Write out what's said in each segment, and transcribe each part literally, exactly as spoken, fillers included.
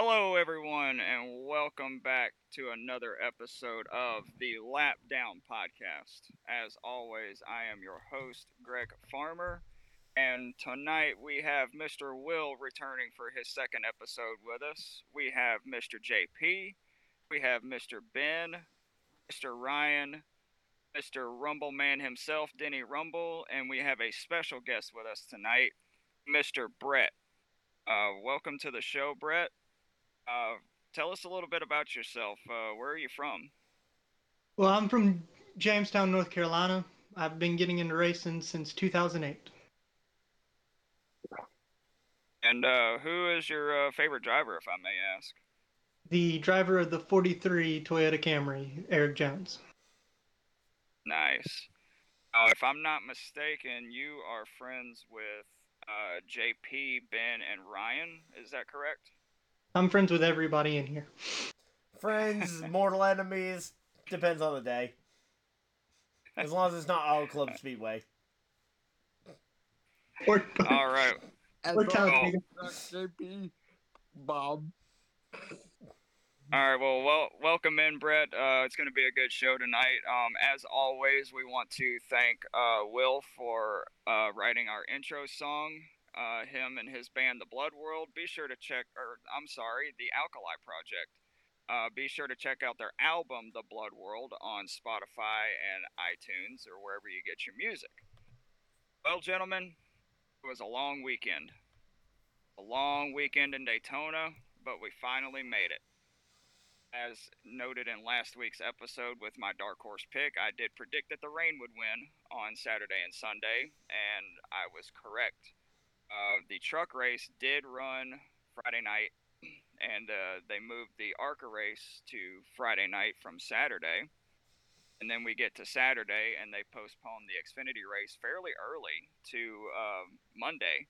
Hello everyone and welcome back to another episode of the Lap Down Podcast. As always, I am your host, Greg Farmer, and tonight we have Mister Will returning for his second episode with us. We have Mister J P, we have Mister Ben, Mister Ryan, Mister Rumble Man himself, Denny Rumble, and we have a special guest with us tonight, Mister Brett. Uh, welcome to the show, Brett. Uh, tell us a little bit about yourself. Uh, where are you from? Well, I'm from Jamestown, North Carolina. I've been getting into racing since two thousand eight. And uh, who is your uh, favorite driver, if I may ask? The driver of the forty-three Toyota Camry, Eric Jones. Nice. Uh, if I'm not mistaken, you are friends with uh, J P, Ben, and Ryan. Is that correct? I'm friends with everybody in here. Friends, mortal enemies, depends on the day. As long as it's not all Club Speedway. Or, all right. Or Tom. J P, Bob. All right, well, well, welcome in, Brett. Uh, it's going to be a good show tonight. Um, as always, we want to thank uh, Will for uh, writing our intro song. Uh, him and his band, The Blood World. Be sure to check, or I'm sorry, The Alkali Project. Uh, be sure to check out their album, The Blood World, on Spotify and iTunes or wherever you get your music. Well, gentlemen, it was a long weekend. A long weekend in Daytona, but we finally made it. As noted in last week's episode with my dark horse pick, I did predict that the rain would win on Saturday and Sunday, and I was correct. Uh, the truck race did run Friday night, and uh, they moved the ARCA race to Friday night from Saturday. And then we get to Saturday, and they postponed the Xfinity race fairly early to uh, Monday.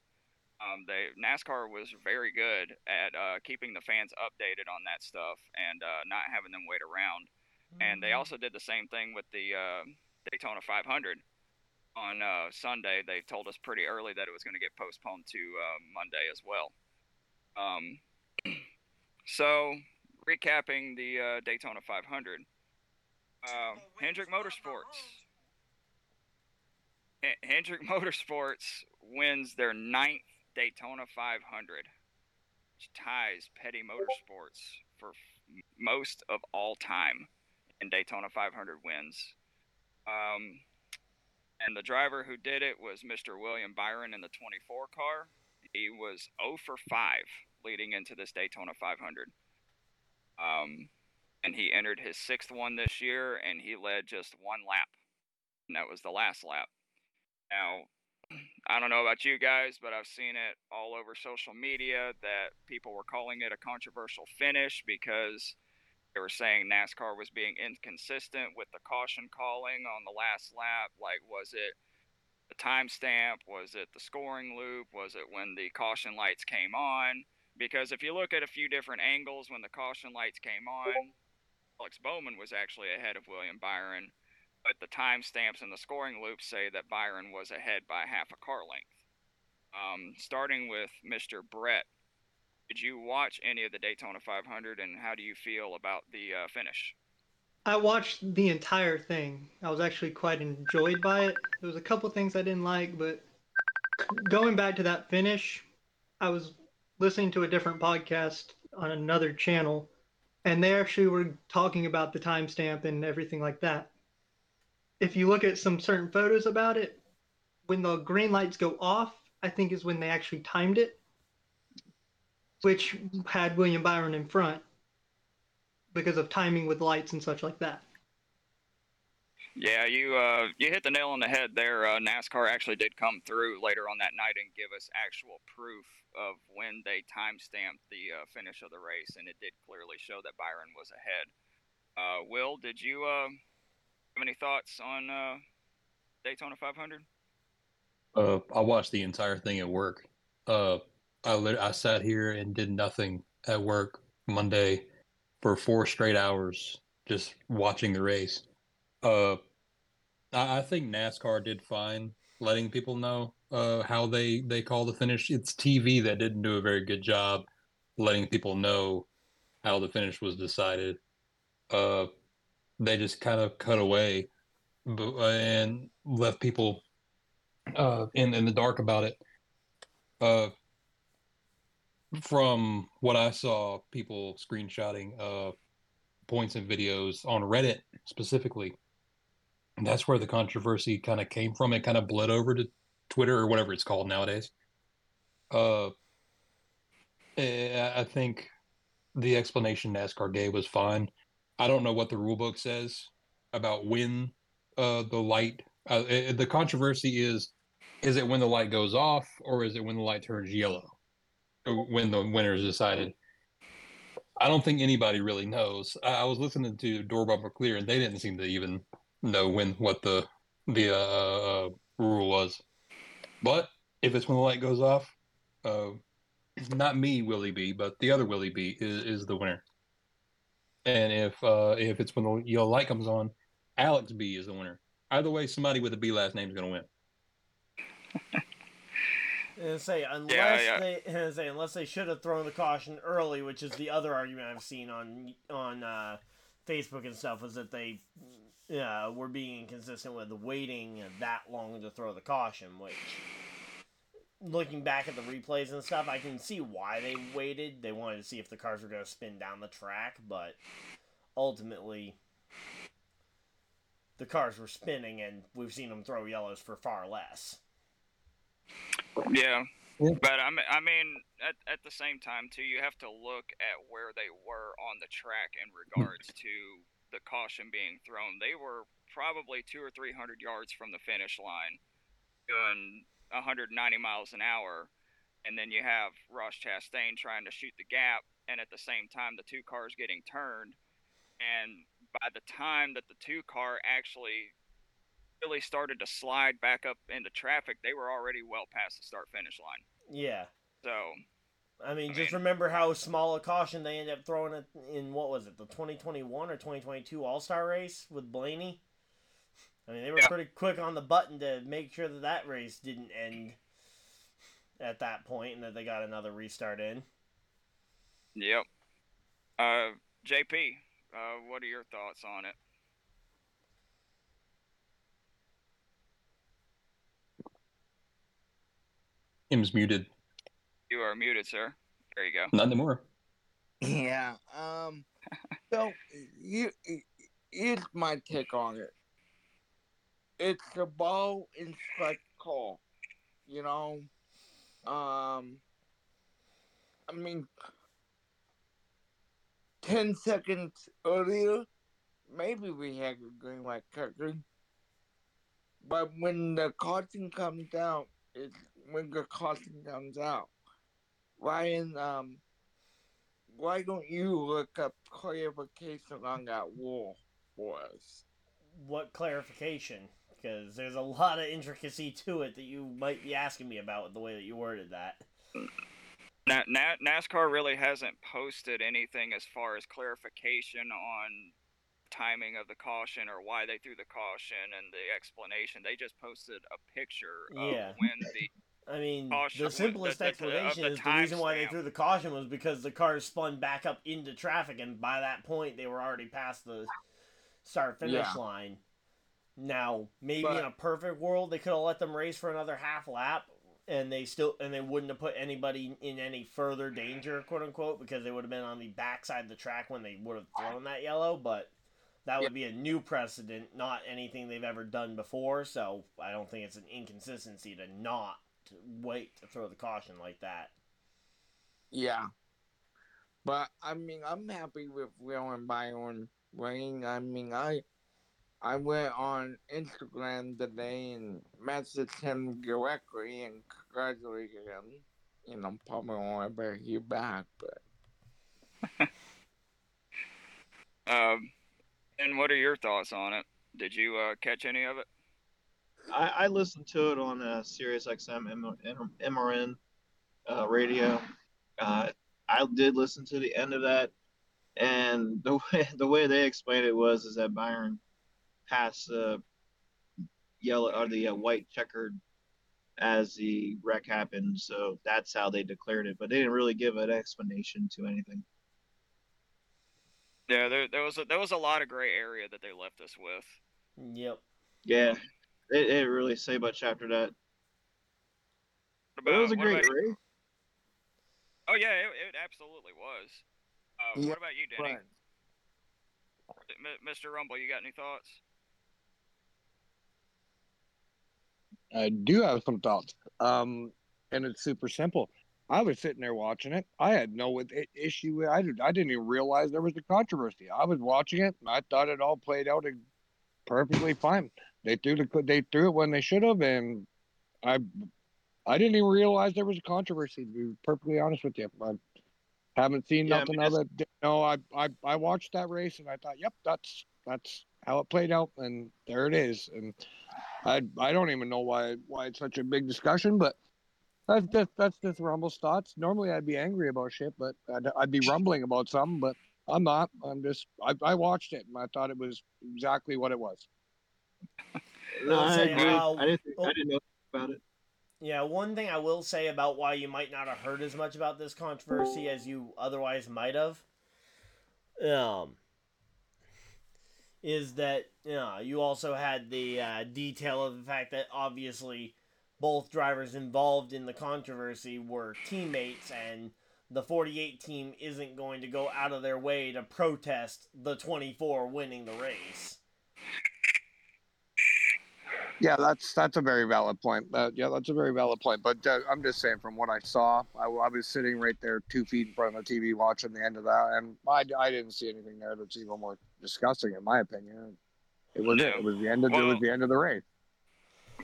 Um, they, NASCAR was very good at uh, keeping the fans updated on that stuff and uh, not having them wait around. Mm-hmm. And they also did the same thing with the uh, Daytona five hundred. On uh, Sunday, they told us pretty early that it was going to get postponed to uh, Monday as well. Um, so, recapping the uh, Daytona five hundred, uh, Hendrick Motorsports. H- Hendrick Motorsports wins their ninth Daytona five hundred, which ties Petty Motorsports for f- most of all time in Daytona five hundred wins. Um... And the driver who did it was Mister William Byron in the twenty-four car. He was zero for five leading into this Daytona five hundred. Um, and he entered his sixth one this year, and he led just one lap. And that was the last lap. Now, I don't know about you guys, but I've seen it all over social media that people were calling it a controversial finish because they were saying NASCAR was being inconsistent with the caution calling on the last lap. Like, was it the timestamp? Was it the scoring loop? Was it when the caution lights came on? Because if you look at a few different angles, when the caution lights came on, Alex Bowman was actually ahead of William Byron. But the timestamps and the scoring loops say that Byron was ahead by half a car length. Um, starting with Mister Brett. Did you watch any of the Daytona five hundred, and how do you feel about the uh, finish? I watched the entire thing. I was actually quite enjoyed by it. There was a couple things I didn't like, but going back to that finish, I was listening to a different podcast on another channel, and they actually were talking about the timestamp and everything like that. If you look at some certain photos about it, when the green lights go off, I think is when they actually timed it, which had William Byron in front because of timing with lights and such like that. Yeah, you uh, you hit the nail on the head there. Uh, NASCAR actually did come through later on that night and give us actual proof of when they timestamped the uh, finish of the race, and it did clearly show that Byron was ahead. Uh, Will, did you uh, have any thoughts on uh, Daytona five hundred? Uh, I watched the entire thing at work. Uh I lit- I sat here and did nothing at work Monday for four straight hours just watching the race. Uh, I, I think NASCAR did fine letting people know uh, how they, they call the finish. It's T V that didn't do a very good job letting people know how the finish was decided. Uh, they just kind of cut away and left people uh, in, in the dark about it. Uh, from what I saw, people screenshotting uh, points and videos on Reddit specifically, and that's where the controversy kind of came from. It kind of bled over to Twitter or whatever it's called nowadays. Uh, I think the explanation NASCAR gave was fine. I don't know what the rule book says about when uh, the light, uh, it, the controversy is, is it when the light goes off or is it when the light turns yellow when the winner is decided? I don't think anybody really knows. I, I was listening to Door Bumper Clear and they didn't seem to even know when, what the, the uh, rule was. But if it's when the light goes off, uh, not me, Willie B, but the other Willie B is, is the winner. And if uh, if it's when the yellow light comes on, Alex B is the winner. Either way, somebody with a B last name is going to win. say unless yeah, yeah. they say unless they should have thrown the caution early, which is the other argument I've seen on on uh, Facebook and stuff, was that they uh, were being inconsistent with waiting that long to throw the caution, which, looking back at the replays and stuff, I can see why they waited. They wanted to see if the cars were going to spin down the track, but ultimately the cars were spinning, and we've seen them throw yellows for far less. Yeah, but I mean, I mean at, at the same time, too, you have to look at where they were on the track in regards to the caution being thrown. They were probably two or three hundred yards from the finish line doing one hundred ninety miles an hour, and then you have Ross Chastain trying to shoot the gap, and at the same time the two cars getting turned, and by the time that the two car actually really started to slide back up into traffic, they were already well past the start finish line. Yeah. So I mean, I just mean, remember how small a caution they ended up throwing it in, what was it, the twenty twenty-one or twenty twenty-two All-Star race with Blaney? I mean, they were yeah. pretty quick on the button to make sure that that race didn't end at that point and that they got another restart in. Yep. Uh, J P, uh, what are your thoughts on it? Him's muted. You are muted, sir. There you go. Not anymore. Yeah. Um, so, you, here's my take on it. It's the ball and strike call, you know. Um, I mean, ten seconds earlier, maybe we had a green light curtain. But when the caution comes out, it's when the caution comes out. Ryan, um, why don't you look up clarification on that rule for us? What clarification? Because there's a lot of intricacy to it that you might be asking me about with the way that you worded that. Na- Na- NASCAR really hasn't posted anything as far as clarification on timing of the caution or why they threw the caution and the explanation. They just posted a picture of yeah. when the I mean, caution the simplest was, the, the, explanation the, the, is the reason why stamp. They threw the caution was because the cars spun back up into traffic, and by that point they were already past the start finish yeah. line. Now, maybe but, in a perfect world, they could have let them race for another half lap, and they still and they wouldn't have put anybody in any further danger, quote unquote, because they would have been on the backside of the track when they would have thrown that yellow. But that would yeah. be a new precedent, not anything they've ever done before. So I don't think it's an inconsistency to not wait to throw the caution like that. Yeah, but I mean, I'm happy with William Byron. Wayne, I mean, I I went on Instagram today and messaged him directly and congratulated him. You know, probably won't ever hear back, but. um, and what are your thoughts on it? Did you uh, catch any of it? I, I listened to it on uh, Sirius X M M- MRN uh, radio. Uh, I did listen to the end of that. And the way, the way they explained it was is that Byron passed the uh, yellow or the uh, white checkered as the wreck happened. So that's how they declared it, but they didn't really give an explanation to anything. Yeah, there there was a, there was a lot of gray area that they left us with. Yep. Yeah, they, they didn't really say much after that. About, it was a great about, race. Oh yeah, it, it absolutely was. Uh, yep. What about you, Denny? Right. Mister Rumble, you got any thoughts? I do have some thoughts, um, and it's super simple. I was sitting there watching it. I had no issue. I didn't, I didn't even realize there was a controversy. I was watching it, and I thought it all played out perfectly fine. They threw the, they threw it when they should have, and I I didn't even realize there was a controversy, to be perfectly honest with you. I haven't seen yeah, nothing I mean, of it. No, I, I, I watched that race, and I thought, yep, that's that's how it played out, and there it is. And I I don't even know why why it's such a big discussion, but that's just that's just Rumble's thoughts. Normally I'd be angry about shit, but I'd, I'd be rumbling about something, but I'm not. I'm just I, I watched it and I thought it was exactly what it was. No, I, say, uh, I didn't think, oh, I didn't know about it. Yeah, one thing I will say about why you might not have heard as much about this controversy as you otherwise might have, um, is that you know, you also had the uh, detail of the fact that obviously both drivers involved in the controversy were teammates, and the forty-eight team isn't going to go out of their way to protest the twenty-four winning the race. Yeah, that's that's a very valid point. Uh, yeah, that's a very valid point. But uh, I'm just saying, from what I saw, I, I was sitting right there, two feet in front of the T V, watching the end of that, and I, I didn't see anything there that's even more disgusting, in my opinion. It was yeah. it. It was the end of well, it was the end of the race.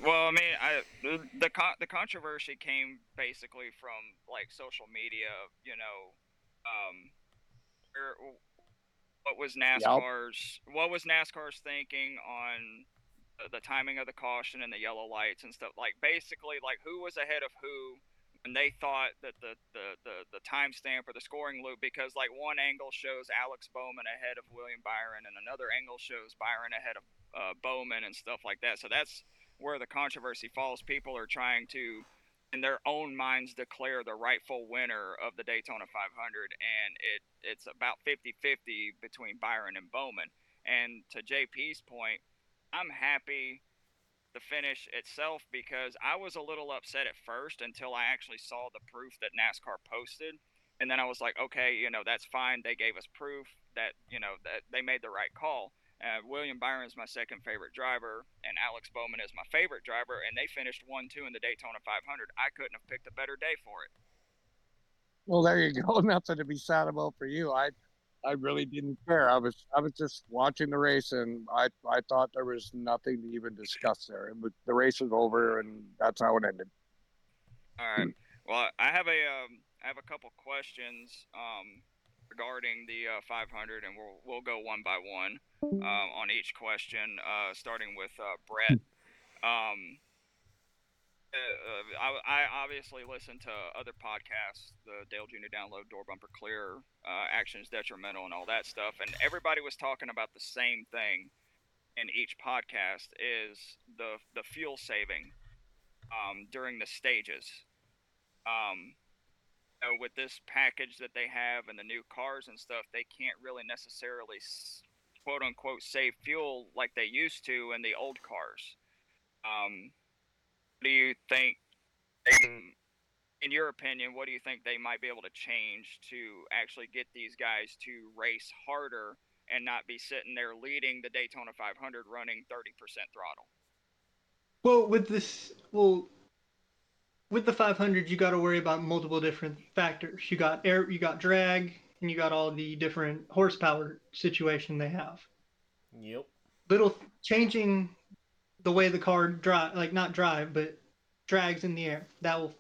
Well, I mean, I the con- the controversy came basically from like social media, you know, um, where, what was NASCAR's yep. what was NASCAR's thinking on the timing of the caution and the yellow lights and stuff, like basically like who was ahead of who, and they thought that the, the, the, the timestamp or the scoring loop, because like one angle shows Alex Bowman ahead of William Byron and another angle shows Byron ahead of uh, Bowman and stuff like that. So that's where the controversy falls. People are trying to, in their own minds, declare the rightful winner of the Daytona five hundred, and it it's about fifty-fifty between Byron and Bowman. And to J P's point, I'm happy the finish itself, because I was a little upset at first until I actually saw the proof that NASCAR posted. And then I was like, okay, you know, that's fine. They gave us proof that, you know, that they made the right call. Uh, William Byron is my second favorite driver, and Alex Bowman is my favorite driver, and they finished one two in the Daytona five hundred. I couldn't have picked a better day for it. Well, there you go. Nothing to be sad about for you. I I really didn't care. I was I was just watching the race, and I, I thought there was nothing to even discuss there. It was, the race was over, and that's how it ended. All right. Well, I have a um, I have a couple questions um, regarding the uh, five hundred, and we'll we'll go one by one um, on each question, uh, starting with uh, Brett. Um, Uh, I, I obviously listen to other podcasts, the Dale Junior Download, Door Bumper Clear, uh, Actions Detrimental, and all that stuff. And everybody was talking about the same thing in each podcast, is the the fuel saving um, during the stages. Um, you know, with this package that they have and the new cars and stuff, they can't really necessarily quote unquote save fuel like they used to in the old cars. Um, do you think, in your opinion, what do you think they might be able to change to actually get these guys to race harder and not be sitting there leading the Daytona five hundred running thirty percent throttle? Well, with this, well, with the five hundred, you got to worry about multiple different factors. You got air, you got drag, and you got all the different horsepower situation they have. Yep. Little changing the way the car drive, like not drive, but drags in the air, that will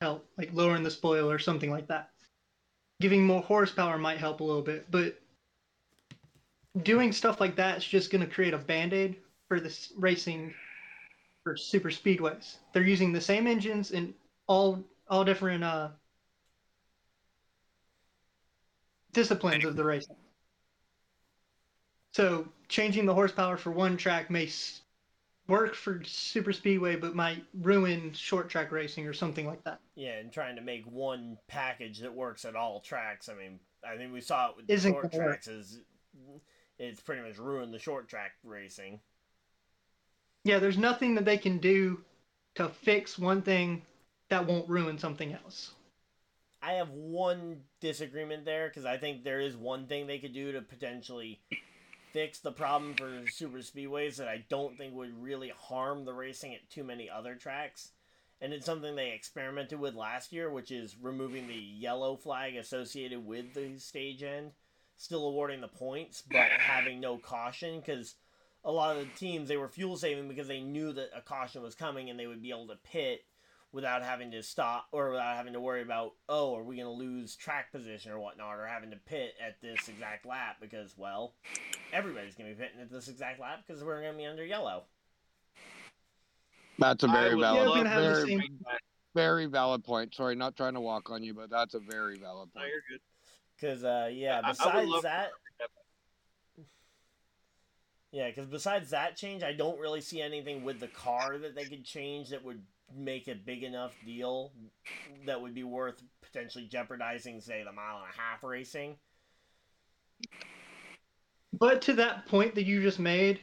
help, like lowering the spoil or something like that. Giving more horsepower might help a little bit, but doing stuff like that is just going to create a band-aid for this racing for super speedways. They're using the same engines in all all different uh, disciplines of the racing. So changing the horsepower for one track may work for super speedway but might ruin short track racing or something like that. Yeah, and trying to make one package that works at all tracks. I mean, I think we saw it with the Isn't short correct. tracks. Is it's pretty much ruined the short track racing. Yeah, there's nothing that they can do to fix one thing that won't ruin something else. I have one disagreement there, because I think there is one thing they could do to potentially fix the problem for super speedways that I don't think would really harm the racing at too many other tracks. And it's something they experimented with last year, which is removing the yellow flag associated with the stage end, still awarding the points, but having no caution, because a lot of the teams, they were fuel saving because they knew that a caution was coming and they would be able to pit without having to stop or without having to worry about, oh, are we going to lose track position or whatnot, or having to pit at this exact lap because, well, everybody's going to be pitting at this exact lap because we're going to be under yellow. That's a very valid, very, very valid point. Sorry, not trying to walk on you, but that's a very valid point. No, you're good. Because, uh, yeah, besides that... Yeah, because besides that change, I don't really see anything with the car that they could change that would make a big enough deal that would be worth potentially jeopardizing, say, the mile and a half racing. But to that point that you just made,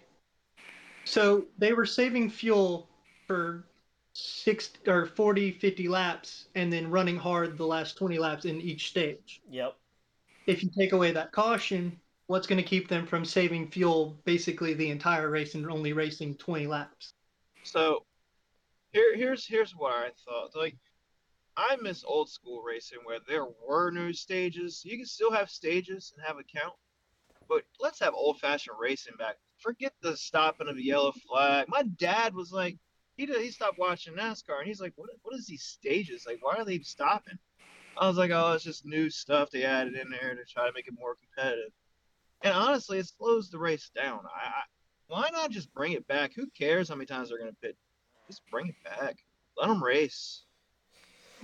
so they were saving fuel for sixty or forty, fifty laps and then running hard the last twenty laps in each stage. Yep. If you take away that caution, what's going to keep them from saving fuel basically the entire race and only racing twenty laps? So here, here's here's what I thought. Like, I miss old school racing where there were no stages. You can still have stages and have a count, but let's have old-fashioned racing back. Forget the stopping of the yellow flag. My dad was like, he did, he stopped watching NASCAR, and he's like, what what is these stages? Like, why are they stopping? I was like, oh, it's just new stuff they added in there to try to make it more competitive. And honestly, it slows the race down. I, I, why not just bring it back? Who cares how many times they're going to pit? Just bring it back. Let them race.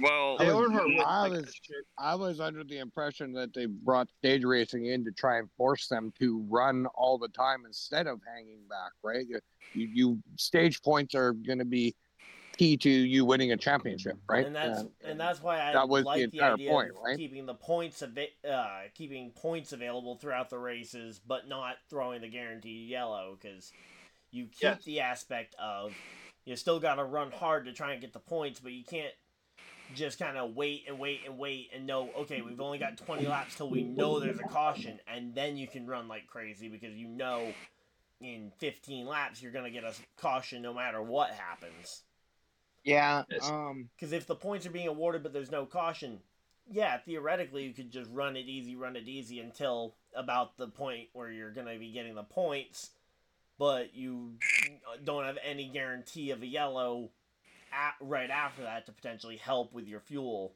Well, I was, I, was, I was under the impression that they brought stage racing in to try and force them to run all the time instead of hanging back, right? You, you, you stage points are going to be key to you winning a championship, right? And that's uh, and that's why I that was like the, entire the idea point, of right? keeping the points av- uh, keeping points available throughout the races, but not throwing the guaranteed yellow, because you keep yes. the aspect of you still got to run hard to try and get the points, but you can't just kind of wait and wait and wait and know, okay, we've only got twenty laps till we know there's a caution, and then you can run like crazy because you know in fifteen laps you're gonna get a caution no matter what happens. Yeah, because um, if the points are being awarded but there's no caution, yeah, theoretically you could just run it easy, run it easy until about the point where you're going to be getting the points, but you don't have any guarantee of a yellow at, right after that to potentially help with your fuel.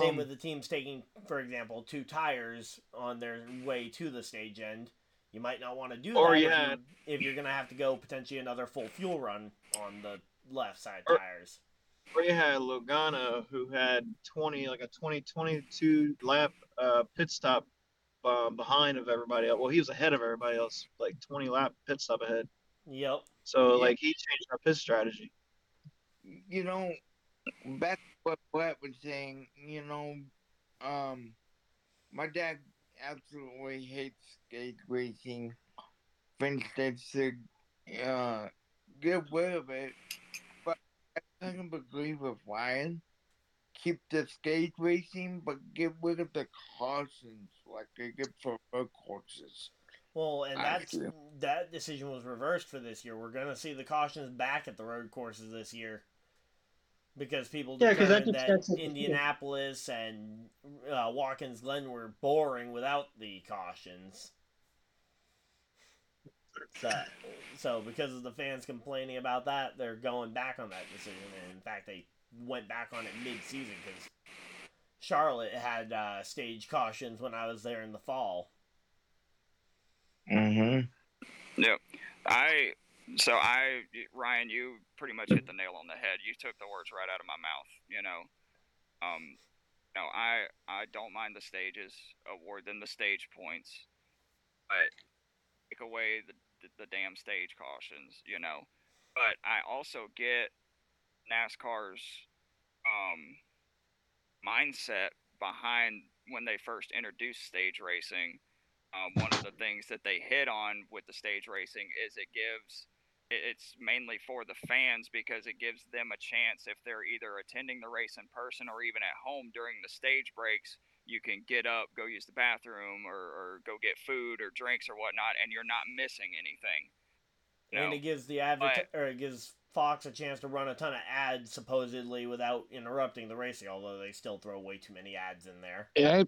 Same um, with the teams taking, for example, two tires on their way to the stage end. You might not want to do or that you if, had, you, if you're going to have to go potentially another full fuel run on the left side or, tires. Or you had Logano, who had twenty, like a twenty, twenty-two lap uh, pit stop uh, behind of everybody else. Well, he was ahead of everybody else, like twenty lap pit stop ahead. Yep. So, yep. like, he changed up his strategy. You know, back to what Brett was saying, you know, um, my dad absolutely hates stage racing. Thinks they should uh, get rid of it, but I can agree with Ryan. Keep the stage racing, but get rid of the cautions like they get for road courses. Well, and that's Actually. that decision was reversed for this year. We're gonna see the cautions back at the road courses this year. Because people yeah, determined that, that Indianapolis yeah. and uh, Watkins Glen were boring without the cautions. So, so because of the fans complaining about that, they're going back on that decision. And in fact, they went back on it mid-season because Charlotte had uh, stage cautions when I was there in the fall. Mm-hmm. Yep. I... So I, Ryan, you pretty much hit the nail on the head. You took the words right out of my mouth. You know, um, you know, I I don't mind the stages, award them the stage points, but take away the, the, the damn stage cautions, you know. But I also get NASCAR's um, mindset behind when they first introduced stage racing. Um, one of the things that they hit on with the stage racing is it gives, it's mainly for the fans because it gives them a chance if they're either attending the race in person or even at home during the stage breaks, you can get up, go use the bathroom, or, or go get food or drinks or whatnot, and you're not missing anything. You and know? It gives the advert- but, or it gives Fox a chance to run a ton of ads supposedly without interrupting the racing, although they still throw way too many ads in there. Yeah,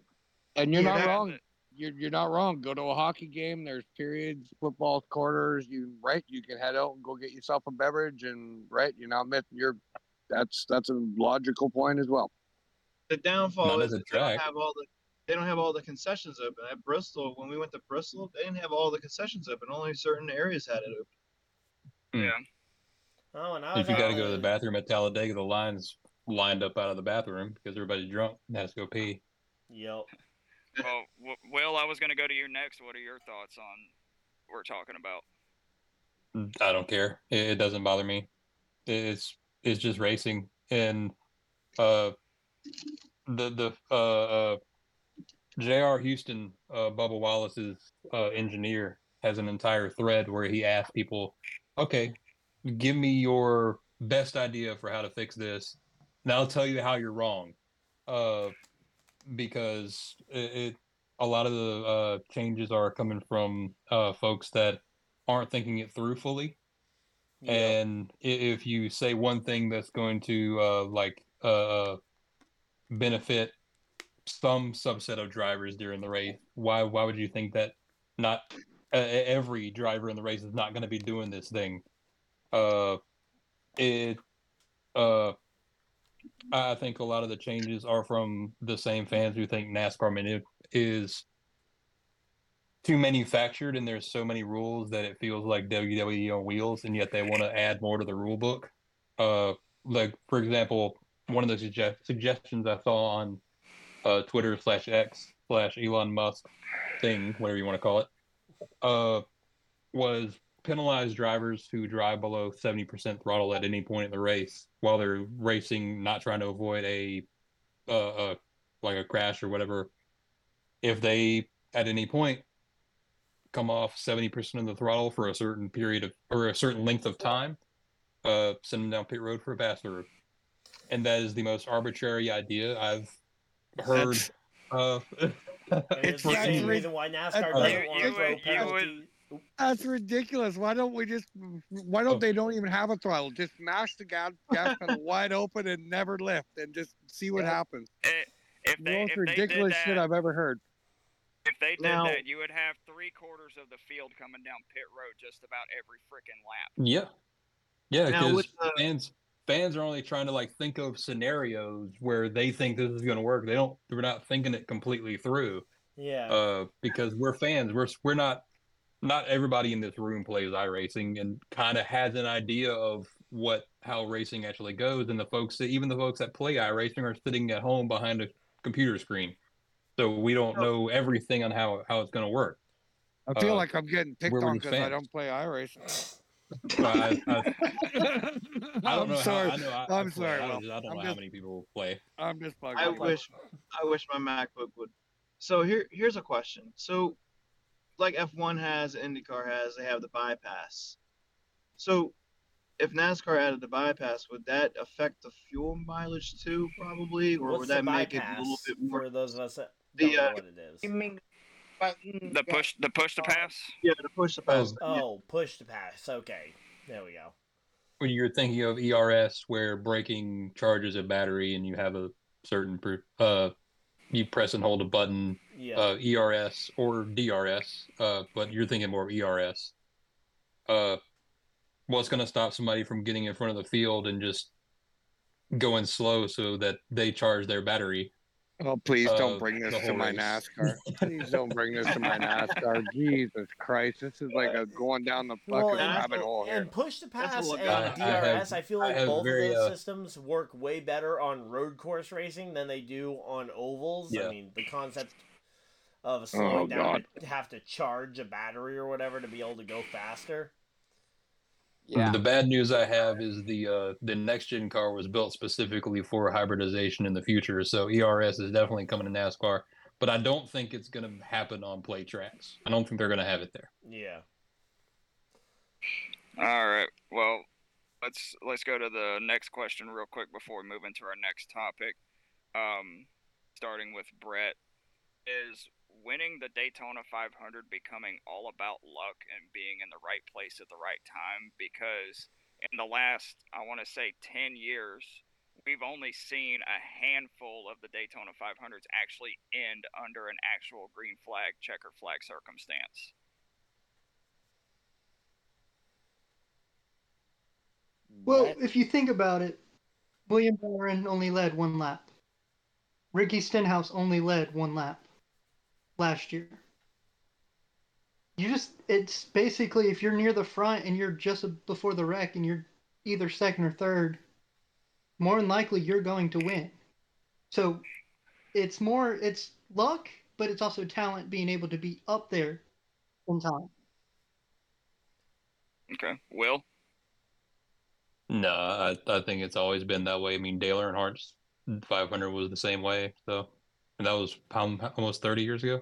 and you're yeah, not wrong. The, You're you're not wrong. Go to a hockey game. There's periods, football quarters. You right. You can head out and go get yourself a beverage, and right. You're not missing. You're that's that's a logical point as well. The downfall is they don't have all the they don't have all the concessions open. At Bristol, when we went to Bristol, they didn't have all the concessions open. Only certain areas had it open. Mm. Yeah. Oh, and I if you got to go to the bathroom at Talladega, the lines lined up out of the bathroom because everybody's drunk and has to go pee. Yep. Well, Will, I was going to go to you next. What are your thoughts on what we're talking about? I don't care. It doesn't bother me. It's it's just racing, and uh, the the uh, J R Houston, uh, Bubba Wallace's uh, engineer, has an entire thread where he asks people, "Okay, give me your best idea for how to fix this, and I'll tell you how you're wrong." Uh, Because it, it, a lot of the uh, changes are coming from uh, folks that aren't thinking it through fully. Yeah. And if you say one thing that's going to uh, like uh, benefit some subset of drivers during the race, why why would you think that not uh, every driver in the race is not going to be doing this thing? Uh, it. Uh, I think a lot of the changes are from the same fans who think NASCAR is too manufactured and there's so many rules that it feels like W W E on wheels, and yet they want to add more to the rule book. Uh, like, for example, one of the suge- suggestions I saw on uh, Twitter slash X slash Elon Musk thing, whatever you want to call it, uh, was penalize drivers who drive below seventy percent throttle at any point in the race while they're racing, not trying to avoid a, uh, a like a crash or whatever. If they at any point come off seventy percent of the throttle for a certain period of or a certain length of time, uh, send them down pit road for a pass through. And that is the most arbitrary idea I've heard. That's, uh, it's the same reason why NASCAR doesn't want to throw penalties. That's ridiculous. Why don't we just? Why don't they don't even have a throttle? Just mash the gas, gas pedal wide open and never lift, and just see what happens. It, if they, the most if ridiculous that, shit I've ever heard. If they did now, that, you would have three quarters of the field coming down pit road just about every freaking lap. Yeah, yeah. Because fans, fans are only trying to like think of scenarios where they think this is going to work. They don't. We're not thinking it completely through. Yeah. Uh, because we're fans. We're we're not. Not everybody in this room plays iRacing and kind of has an idea of what how racing actually goes. And the folks that even the folks that play iRacing are sitting at home behind a computer screen, so we don't know everything on how, how it's going to work. I feel uh, like I'm getting picked on because I don't play iRacing. I, I, I I'm sorry. How, I know I, I'm I sorry. I don't, I don't know just, how many people play. I'm just. Bugging I wish. I wish my MacBook would. So here, here's a question. So. Like F one has, IndyCar has, they have the bypass. So if NASCAR added the bypass, would that affect the fuel mileage too, probably? Or What's would that make it a little bit more? For those of us that don't the, know uh, what it is. The push, the push to pass? Yeah, the push to pass. Oh, yeah. oh push to pass. Okay. There we go. When you're thinking of E R S where braking charges a battery and you have a certain... Uh, you press and hold a button, yeah. uh, E R S or D R S, uh, but you're thinking more of E R S. Uh, what's going to stop somebody from getting in front of the field and just going slow so that they charge their battery? Oh, please uh, don't bring this to race. my NASCAR. Please don't bring this to my NASCAR. Jesus Christ, this is like a going down the fucking well, rabbit hole here. And push to pass and I, D R S, I, have, I feel like I both very, of those uh, systems work way better on road course racing than they do on ovals. Yeah. I mean, the concept of slowing oh, down to have to charge a battery or whatever to be able to go faster. Yeah. The bad news I have is the uh, the next-gen car was built specifically for hybridization in the future, so E R S is definitely coming to NASCAR, but I don't think it's going to happen on play tracks. I don't think they're going to have it there. Yeah. All right. Well, let's let's go to the next question real quick before we move into our next topic. Um, starting with Brett, is winning the Daytona five hundred becoming all about luck and being in the right place at the right time? Because in the last, I want to say, ten years, we've only seen a handful of the Daytona five hundreds actually end under an actual green flag, checker flag circumstance. Well, what? If you think about it, William Byron only led one lap. Ricky Stenhouse only led one lap last year. You just, it's basically if you're near the front and you're just before the wreck and you're either second or third, more than likely you're going to win. So it's more, it's luck, but it's also talent being able to be up there in time. Okay. Will? No, I, I think it's always been that way. I mean, Dale Earnhardt's five hundred was the same way, so. And that was almost thirty years ago.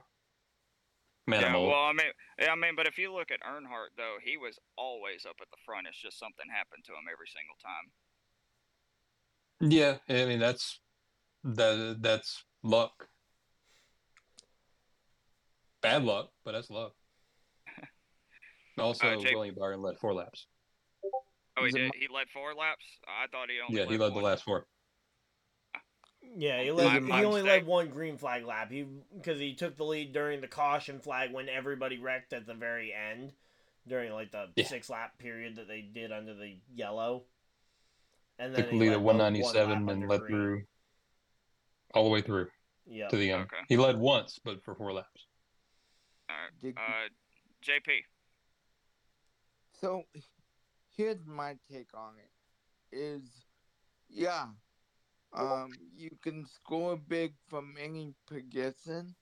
Man, yeah, I'm old. Well, I mean, yeah, I mean, but if you look at Earnhardt, though, he was always up at the front. It's just something happened to him every single time. Yeah, I mean, that's that that's luck. Bad luck, but that's luck. Also, uh, Jake, William Byron led four laps. Oh, he did? He led four laps? I thought he only. Yeah, led he led one. The last four. Yeah, he, led, he only led one green flag lap he because he took the lead during the caution flag when everybody wrecked at the very end during like the yeah. six-lap period that they did under the yellow. And then took the lead at one ninety-seven and led green. Through all the way through yep. to the end. Okay. He led once, but for four laps. All right. Uh, J P. So here's my take on it is, yeah, Um, you can score big from any position,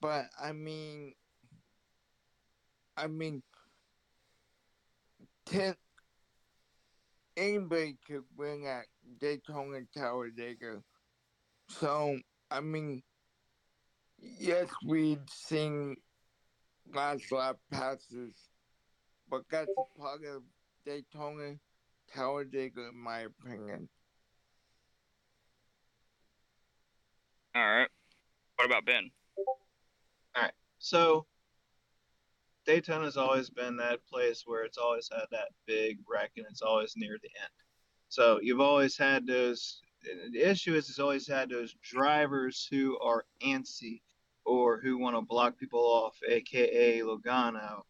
but I mean, I mean, ten, anybody could win at Daytona Talladega. So, I mean, yes, we've seen last lap passes, but that's a part of Daytona Talladega, in my opinion. All right. What about Ben? All right. So Daytona's always been that place where it's always had that big wreck and it's always near the end. So you've always had those. The issue is it's always had those drivers who are antsy or who want to block people off, a k a. Logano.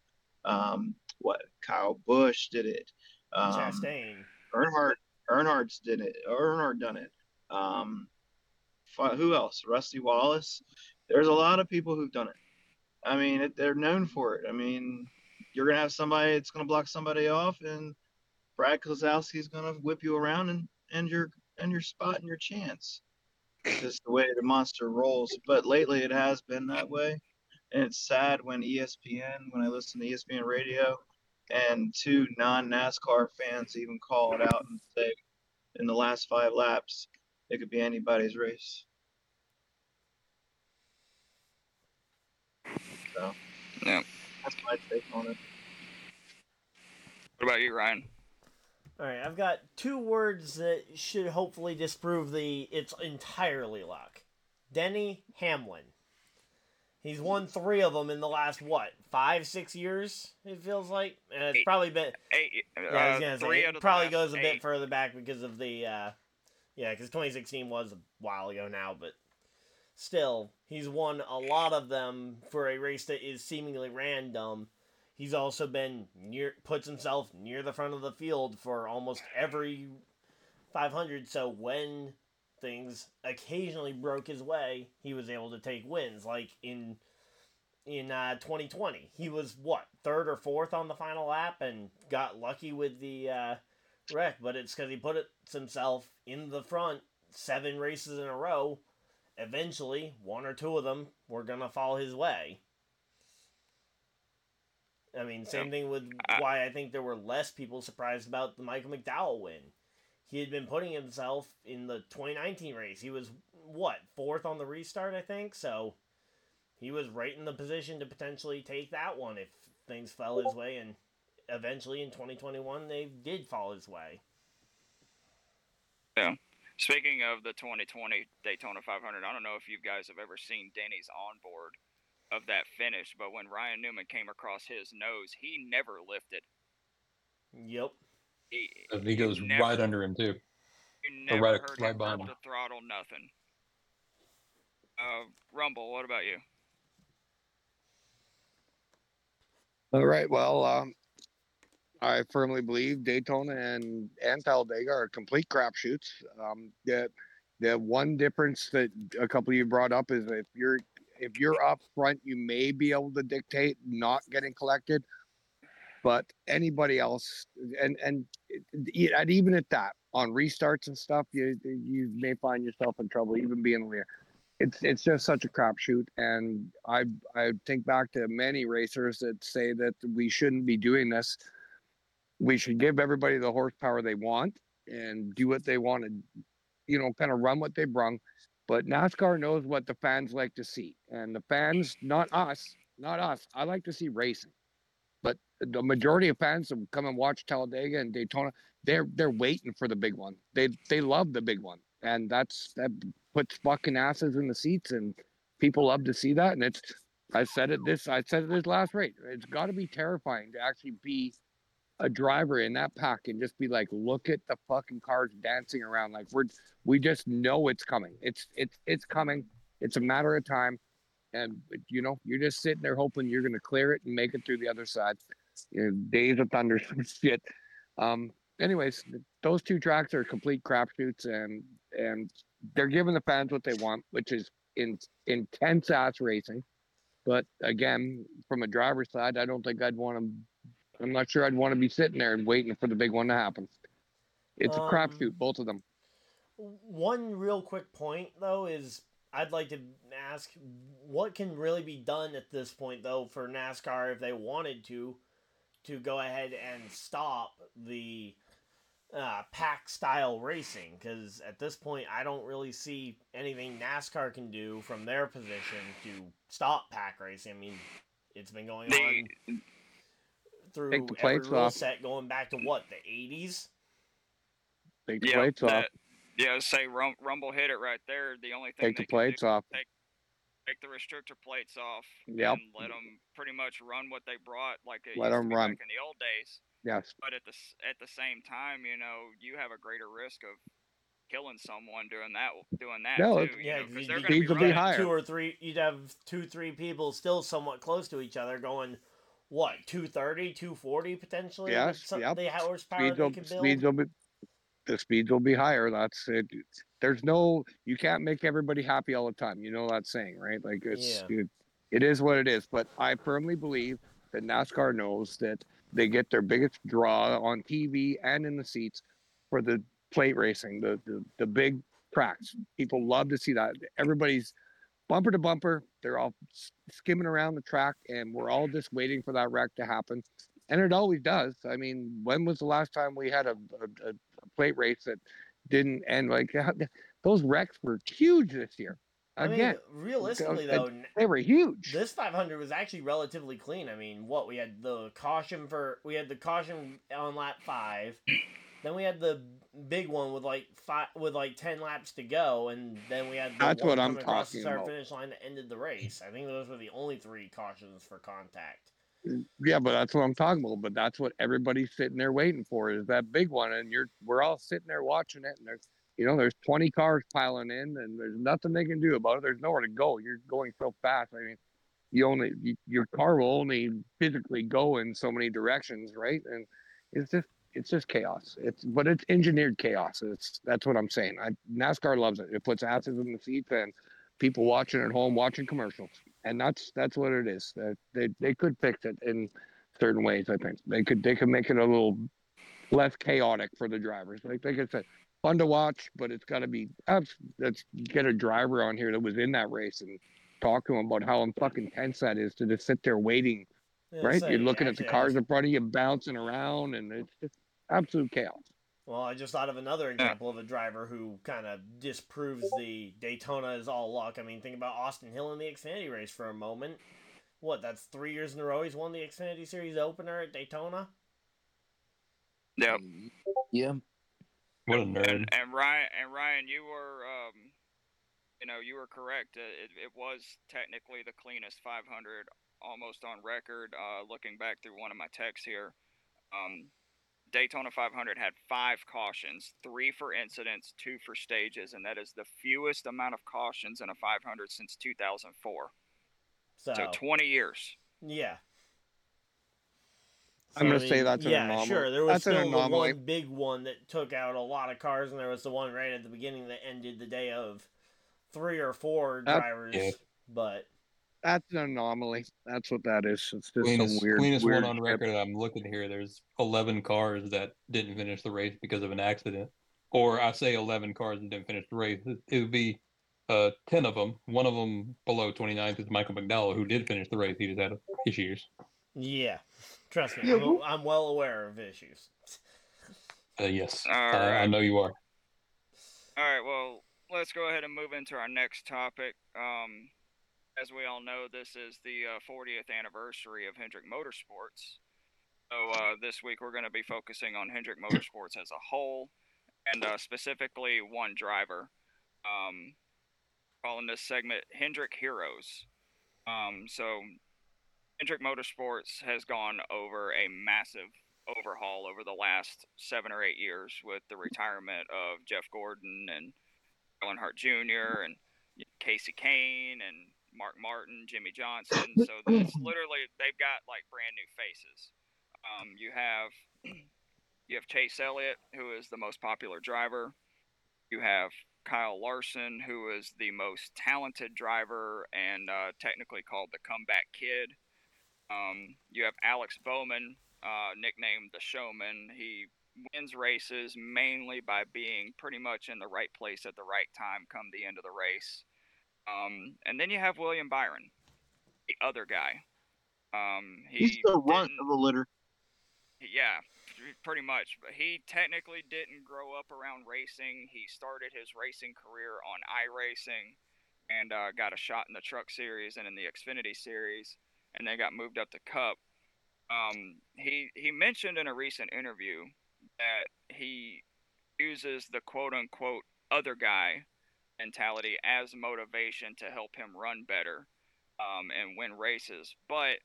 Um, what? Kyle Busch did it. Um, Chastain. Earnhardt. Earnhardt's did it. Earnhardt done it. Um, Who else? Rusty Wallace. There's a lot of people who've done it. I mean, it, they're known for it. I mean, you're going to have somebody that's going to block somebody off, and Brad Keselowski is going to whip you around and end your, end your spot and your chance. It's just the way the monster rolls. But lately it has been that way, and it's sad when E S P N, when I listen to E S P N radio, and two non-NASCAR fans even call it out and say in the last five laps, it could be anybody's race. So, yeah. That's my take on it. What about you, Ryan? All right, I've got two words that should hopefully disprove the it's entirely luck. Denny Hamlin. He's won three of them in the last, what, five, six years, it feels like? And it's eight, probably been... Eight, yeah, uh, I was going to say, it probably goes a eight. bit further back because of the... Uh, Yeah, because twenty sixteen was a while ago now, but still, he's won a lot of them for a race that is seemingly random. He's also been near, puts himself near the front of the field for almost every five hundred, so when things occasionally broke his way, he was able to take wins. Like in in uh, twenty twenty, he was, what, third or fourth on the final lap and got lucky with the... Uh, wreck, but it's because he put it, himself in the front seven races in a row eventually one or two of them were going to fall his way. I mean, same thing with why I think there were less people surprised about the Michael McDowell win. He had been putting himself in the twenty nineteen race. He was, what, fourth on the restart, I think? So he was right in the position to potentially take that one if things fell his way. And eventually in twenty twenty-one, they did fall his way. Yeah. Speaking of the twenty twenty Daytona five hundred, I don't know if you guys have ever seen Denny's onboard of that finish, but when Ryan Newman came across his nose, he never lifted. Yep. He, he goes never, right under him, too. You never right, heard right him up the throttle, nothing. Uh, Rumble, what about you? All right, well, um, I firmly believe Daytona and, and Talladega are complete crapshoots. Um, the, the one difference that a couple of you brought up is if you're If you're up front, you may be able to dictate not getting collected, but anybody else, and and, and even at that, on restarts and stuff, you you may find yourself in trouble, even being in the lead. It's it's just such a crapshoot, and I I think back to many racers that say that we shouldn't be doing this. We should give everybody the horsepower they want and do what they want to, you know, kind of run what they've brung. But NASCAR knows what the fans like to see. And the fans, not us, not us. I like to see racing. But the majority of fans that come and watch Talladega and Daytona, they're they're waiting for the big one. They they love the big one. And that's that puts fucking asses in the seats, and people love to see that. And it's I said it this I said it this last race. It's gotta be terrifying to actually be a driver in that pack and just be like, look at the fucking cars dancing around. Like we're, we just know it's coming. It's, it's, it's coming. It's a matter of time. And you know, you're just sitting there hoping you're going to clear it and make it through the other side. You know, days of thunder, some shit. Um, anyways, those two tracks are complete crapshoots, and, and they're giving the fans what they want, which is in intense ass racing. But again, from a driver's side, I don't think I'd want to I'm not sure I'd want to be sitting there and waiting for the big one to happen. It's um, a crapshoot, both of them. One real quick point, though, is I'd like to ask what can really be done at this point, though, for NASCAR if they wanted to, to go ahead and stop the uh, pack-style racing. Because at this point, I don't really see anything NASCAR can do from their position to stop pack racing. I mean, it's been going on... They- Through Take the plates every rule off. Set going back to what, the eighties? Take the yeah, plates that, off. Yeah, say Rum, Rumble hit it right there. The only thing take they the plates do, off. Take, take the restrictor plates off. Yep. And let them pretty much run what they brought, like it let used them to be run. Back in the old days. Yes. But at the at the same time, you know, you have a greater risk of killing someone doing that. Doing that. No, too, yeah, because they're going to be higher. Two or three. You'd have two, three people still somewhat close to each other going. What, two thirty, two forty potentially? Yes, yep. The horsepower they can build? Speeds will be, the speeds will be higher. That's it. There's no, you can't make everybody happy all the time. You know that saying, right? Like it's, yeah. it, it is what it is. But I firmly believe that NASCAR knows that they get their biggest draw on T V and in the seats for the plate racing, the the, the big tracks. People love to see that. Everybody's bumper to bumper, they're all skimming around the track, and we're all just waiting for that wreck to happen. And it always does. I mean, when was the last time we had a, a, a plate race that didn't end? Like, those wrecks were huge this year. Again, I mean, realistically, though, they were huge. This five hundred was actually relatively clean. I mean, what, we had the caution for, we had the caution on lap five. Then we had the big one with like five, with like ten laps to go, and then we had the That's one what I'm across the start about. Finish line that ended the race. I think those were the only three cautions for contact. Yeah, but that's what I'm talking about. But that's what everybody's sitting there waiting for is that big one, and you're we're all sitting there watching it, and there's you know there's twenty cars piling in, and there's nothing they can do about it. There's nowhere to go. You're going so fast. I mean, you only you, your car will only physically go in so many directions, right? And it's just. It's just chaos. It's but it's engineered chaos. It's that's what I'm saying. I, NASCAR loves it. It puts asses in the seats and people watching at home watching commercials, and that's that's what it is. They they, they could fix it in certain ways. I think they could they could make it a little less chaotic for the drivers. Like like I said, fun to watch, but it's got to be, let's get a driver on here that was in that race and talk to him about how fucking tense that is to just sit there waiting, yeah, right? Like, You're looking yeah, at the yeah, cars yeah. in front of you bouncing around, and it's just absolute chaos. Well, I just thought of another example of a driver who kind of disproves the Daytona is all luck. I mean, think about Austin Hill in the Xfinity race for a moment. What, that's three years in a row he's won the Xfinity Series opener at Daytona? Yeah. Yeah. What a nerd. And, and Ryan, and Ryan, you were, um, you know, you were correct. It, it was technically the cleanest five hundred almost on record, uh, looking back through one of my texts here. Um, Daytona five hundred had five cautions, three for incidents, two for stages, and that is the fewest amount of cautions in a five hundred since two thousand four. So, so twenty years. Yeah. So I'm going to say that's an yeah, anomaly. Yeah, sure. There was that's still the one big one that took out a lot of cars, and there was the one right at the beginning that ended the day of three or four drivers. That's, but that's an anomaly. That's what that is. It's just cleanest, some weird. Cleanest weird one on record. Trip. I'm looking here. There's eleven cars that didn't finish the race because of an accident, or I say eleven cars that didn't finish the race. It would be uh, ten of them. One of them below twenty-ninth is Michael McDowell, who did finish the race. He just had issues. Yeah. Trust me, I'm, I'm well aware of issues. Uh, yes, uh, right. I know you are. All right, well, let's go ahead and move into our next topic. Um, as we all know, this is the uh, fortieth anniversary of Hendrick Motorsports. So uh, this week we're going to be focusing on Hendrick Motorsports as a whole, and uh, specifically one driver. Um, calling this segment Hendrick Heroes. Um, so... Hendrick Motorsports has gone over a massive overhaul over the last seven or eight years with the retirement of Jeff Gordon and Alan Hart Junior and Casey Kane and Mark Martin, Jimmy Johnson. So it's literally, they've got like brand new faces. Um, you have you have Chase Elliott, who is the most popular driver. You have Kyle Larson, who is the most talented driver and uh, technically called the comeback kid. Um, you have Alex Bowman, uh, nicknamed the Showman. He wins races mainly by being pretty much in the right place at the right time come the end of the race. Um, and then you have William Byron, the other guy. Um, he He's the runt of the litter. Yeah, pretty much. But he technically didn't grow up around racing. He started his racing career on iRacing and uh, got a shot in the Truck Series and in the Xfinity Series, and they got moved up to Cup. Um, he he mentioned in a recent interview that he uses the quote-unquote other guy mentality as motivation to help him run better um, and win races. But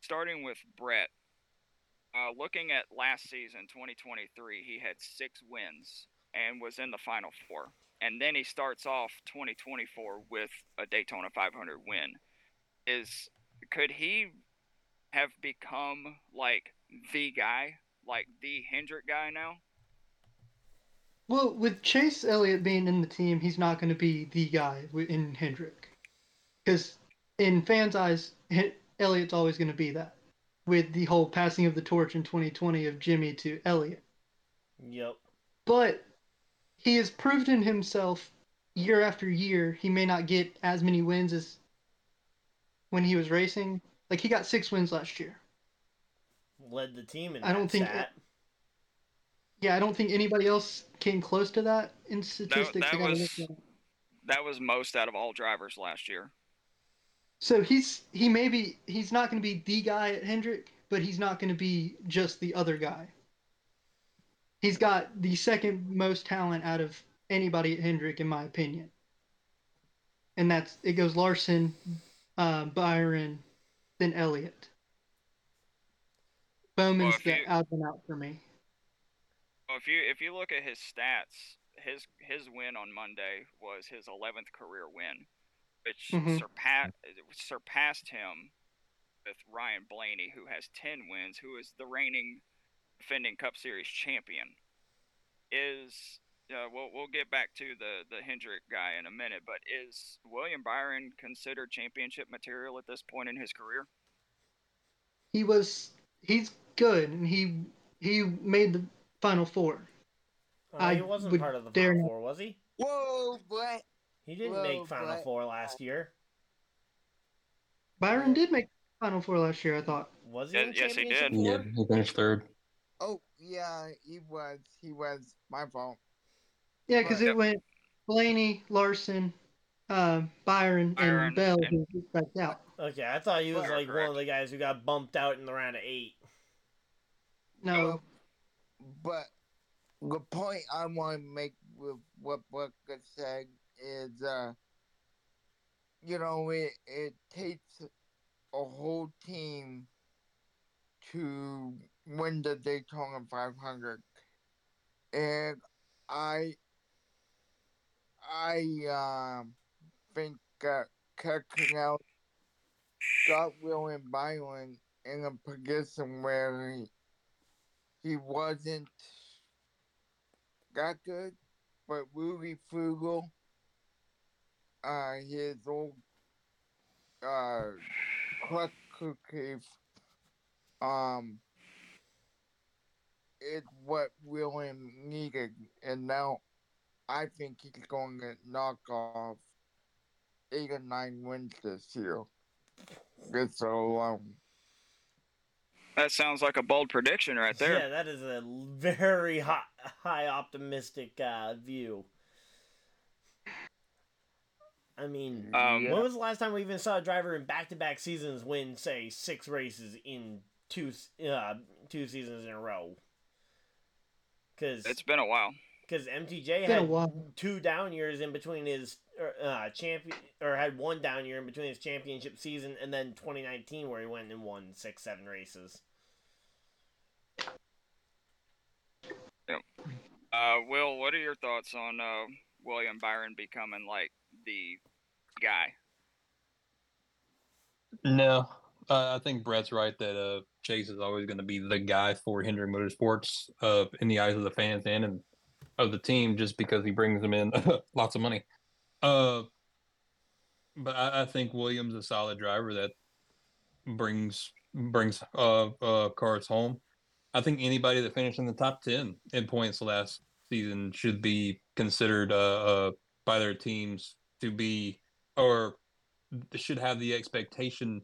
starting with Brett, uh, looking at last season, twenty twenty-three, he had six wins and was in the Final Four. And then he starts off twenty twenty-four with a Daytona five hundred win. Is... Could he have become, like, the guy? Like, the Hendrick guy now? Well, with Chase Elliott being in the team, he's not going to be the guy in Hendrick. Because in fans' eyes, Elliott's always going to be that. With the whole passing of the torch in twenty twenty of Jimmy to Elliott. Yep. But he has proven himself year after year. He may not get as many wins as... when he was racing, like he got six wins last year. Led the team in I don't think that. Yeah, I don't think anybody else came close to that in statistics. That, that, was, that. that was most out of all drivers last year. So he's he maybe he's not going to be the guy at Hendrick, but he's not going to be just the other guy. He's got the second most talent out of anybody at Hendrick, in my opinion. And that's it goes Larson, Uh, Byron, then Elliott. Bowman's well, the out and out for me. Well, if you if you look at his stats, his his win on Monday was his eleventh career win, which mm-hmm. surpassed surpassed him with Ryan Blaney, who has ten wins, who is the reigning defending Cup Series champion. Is Uh, we'll, we'll get back to the, the Hendrick guy in a minute, but is William Byron considered championship material at this point in his career? He was, he's good, and he he made the Final Four. Oh, no, he wasn't part of the Final Four, was he? Whoa, what? He didn't Whoa, make Final but... Four last year. Byron did make Final Four last year, I thought. Was he? Yeah, yes, he did. Four? Yeah, he finished third. Oh, yeah, he was. He was. My fault. Yeah, because it yep. went Blaney, Larson, uh, Byron, Byron, and Bell and... who got backed out. Okay, I thought he was Byron, like correct. one of the guys who got bumped out in the round of eight. No. Uh, but the point I want to make with what Buck said is, uh, you know, it, it takes a whole team to win the Daytona five hundred. And I, I um, think that Keselowski got William Byron in a position where he, he wasn't that good, but Rudy Fugle, uh, his old uh, clutch cookies, um, is what William needed, and now I think he's going to knock off eight or nine wins this year. It's so long. That sounds like a bold prediction right there. Yeah, that is a very high, high optimistic uh, view. I mean, um, when was the last time we even saw a driver in back-to-back seasons win, say, six races in two uh, two seasons in a row? 'Cause it's been a while. Because M T J had two down years in between his uh, champion, or had one down year in between his championship season and then twenty nineteen, where he went and won six, seven races. Yep. Uh, Will, what are your thoughts on uh, William Byron becoming like the guy? No, uh, I think Brett's right that uh, Chase is always going to be the guy for Hendrick Motorsports uh, in the eyes of the fans and in of the team, just because he brings them in lots of money. Uh, but I, I think Williams is a solid driver that brings brings uh, uh, cars home. I think anybody that finished in the top ten in points last season should be considered uh, uh, by their teams to be, or should have the expectation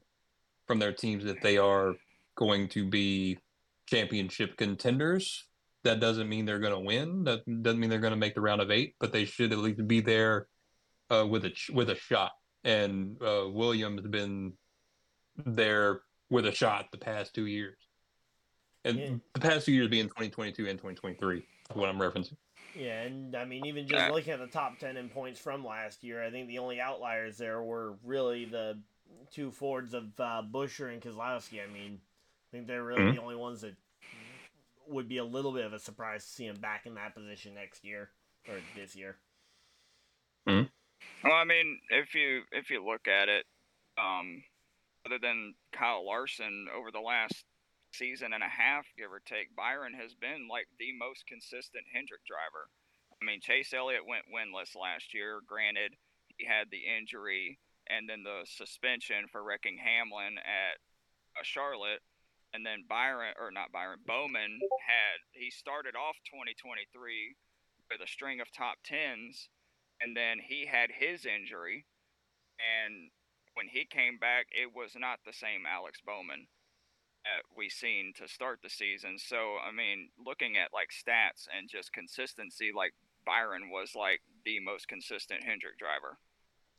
from their teams that they are going to be championship contenders. That doesn't mean they're going to win. That doesn't mean they're going to make the round of eight, but they should at least be there uh, with a with a shot. And uh, Williams has been there with a shot the past two years. And yeah. the past two years being twenty twenty-two and twenty twenty-three, what I'm referencing. Yeah, and I mean, even just looking at the top ten in points from last year, I think the only outliers there were really the two Fords of uh, Buscher and Keselowski. I mean, I think they're really mm-hmm. the only ones that would be a little bit of a surprise to see him back in that position next year or this year. Mm-hmm. Well, I mean, if you if you look at it, um, other than Kyle Larson, over the last season and a half, give or take, Byron has been like the most consistent Hendrick driver. I mean, Chase Elliott went winless last year. Granted, he had the injury and then the suspension for wrecking Hamlin at uh, Charlotte. And then Byron, or not Byron, Bowman had, he started off twenty twenty-three with a string of top tens, and then he had his injury, and when he came back, it was not the same Alex Bowman that we seen to start the season. So, I mean, looking at, like, stats and just consistency, like, Byron was, like, the most consistent Hendrick driver.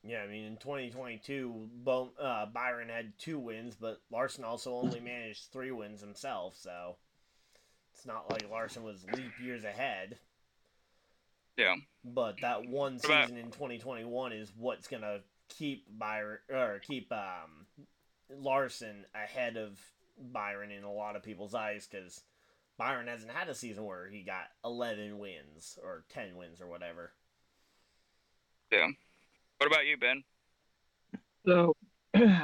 Yeah, I mean, in twenty twenty-two, Bo- uh, Byron had two wins, but Larson also only managed three wins himself, so it's not like Larson was leap years ahead. Yeah. But that one season in twenty twenty-one is what's going to keep Byron or keep um, Larson ahead of Byron in a lot of people's eyes, because Byron hasn't had a season where he got eleven wins or ten wins or whatever. Yeah. What about you, Ben? So,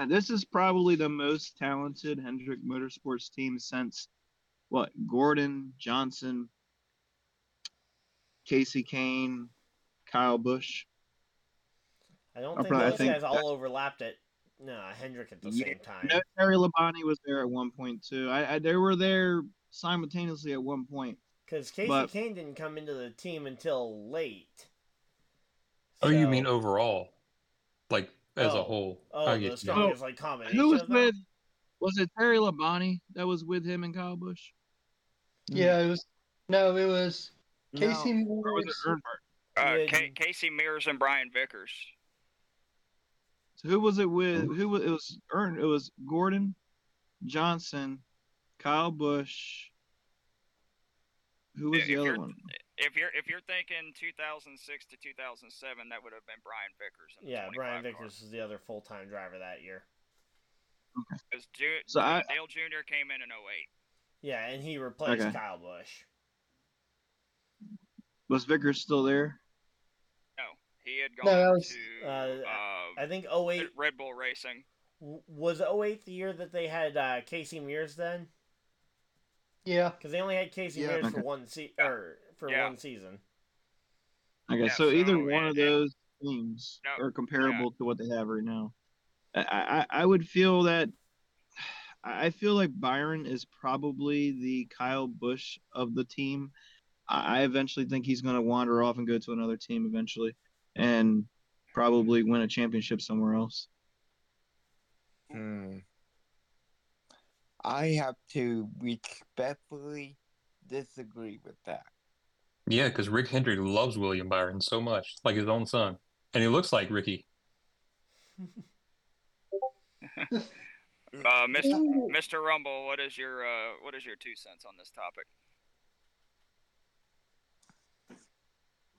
this is probably the most talented Hendrick Motorsports team since, what, Gordon, Johnson, Casey Kane, Kyle Busch. I don't think those guys all overlapped at no, Hendrick at the yeah, same time. No, Terry Labonte was there at one point, too. I, I, they were there simultaneously at one point. Because Casey but, Kane didn't come into the team until late. So. Oh, you mean overall? Like, as oh. a whole? Oh, I the strongest, like, combination. Who was with... Was it Terry Labonte that was with him and Kyle Busch? Yeah, it was... No, it was... Casey no. Mears. Or was it Earnhardt? Uh, K- Casey Mears and Brian Vickers. So who was it with? Who was, it was Earn? It was Gordon, Johnson, Kyle Busch. Who was if the other one? If you're if you're thinking two thousand six to two thousand seven, that would have been Brian Vickers. In yeah, the Brian Vickers was the other full time driver that year. Okay. Because Ju- so I, Dale Junior came in in oh eight. Yeah, and he replaced okay. Kyle Busch. Was Vickers still there? No, he had gone no, was, to. Uh, uh, I think oh eight Red Bull Racing. Was oh eight the year that they had uh, Casey Mears then? Yeah, because they only had Casey yeah. Mears okay. for one se- or for yeah. one season. Okay, yeah, so, so either one and, of those and, teams no, are comparable yeah. to what they have right now. I, I I would feel that I feel like Byron is probably the Kyle Busch of the team. I eventually think he's going to wander off and go to another team eventually and probably win a championship somewhere else. Hmm. I have to respectfully disagree with that. Yeah, because Rick Hendry loves William Byron so much, like his own son. And he looks like Ricky. uh, Mister Mister Rumble, what is your uh, what is your two cents on this topic?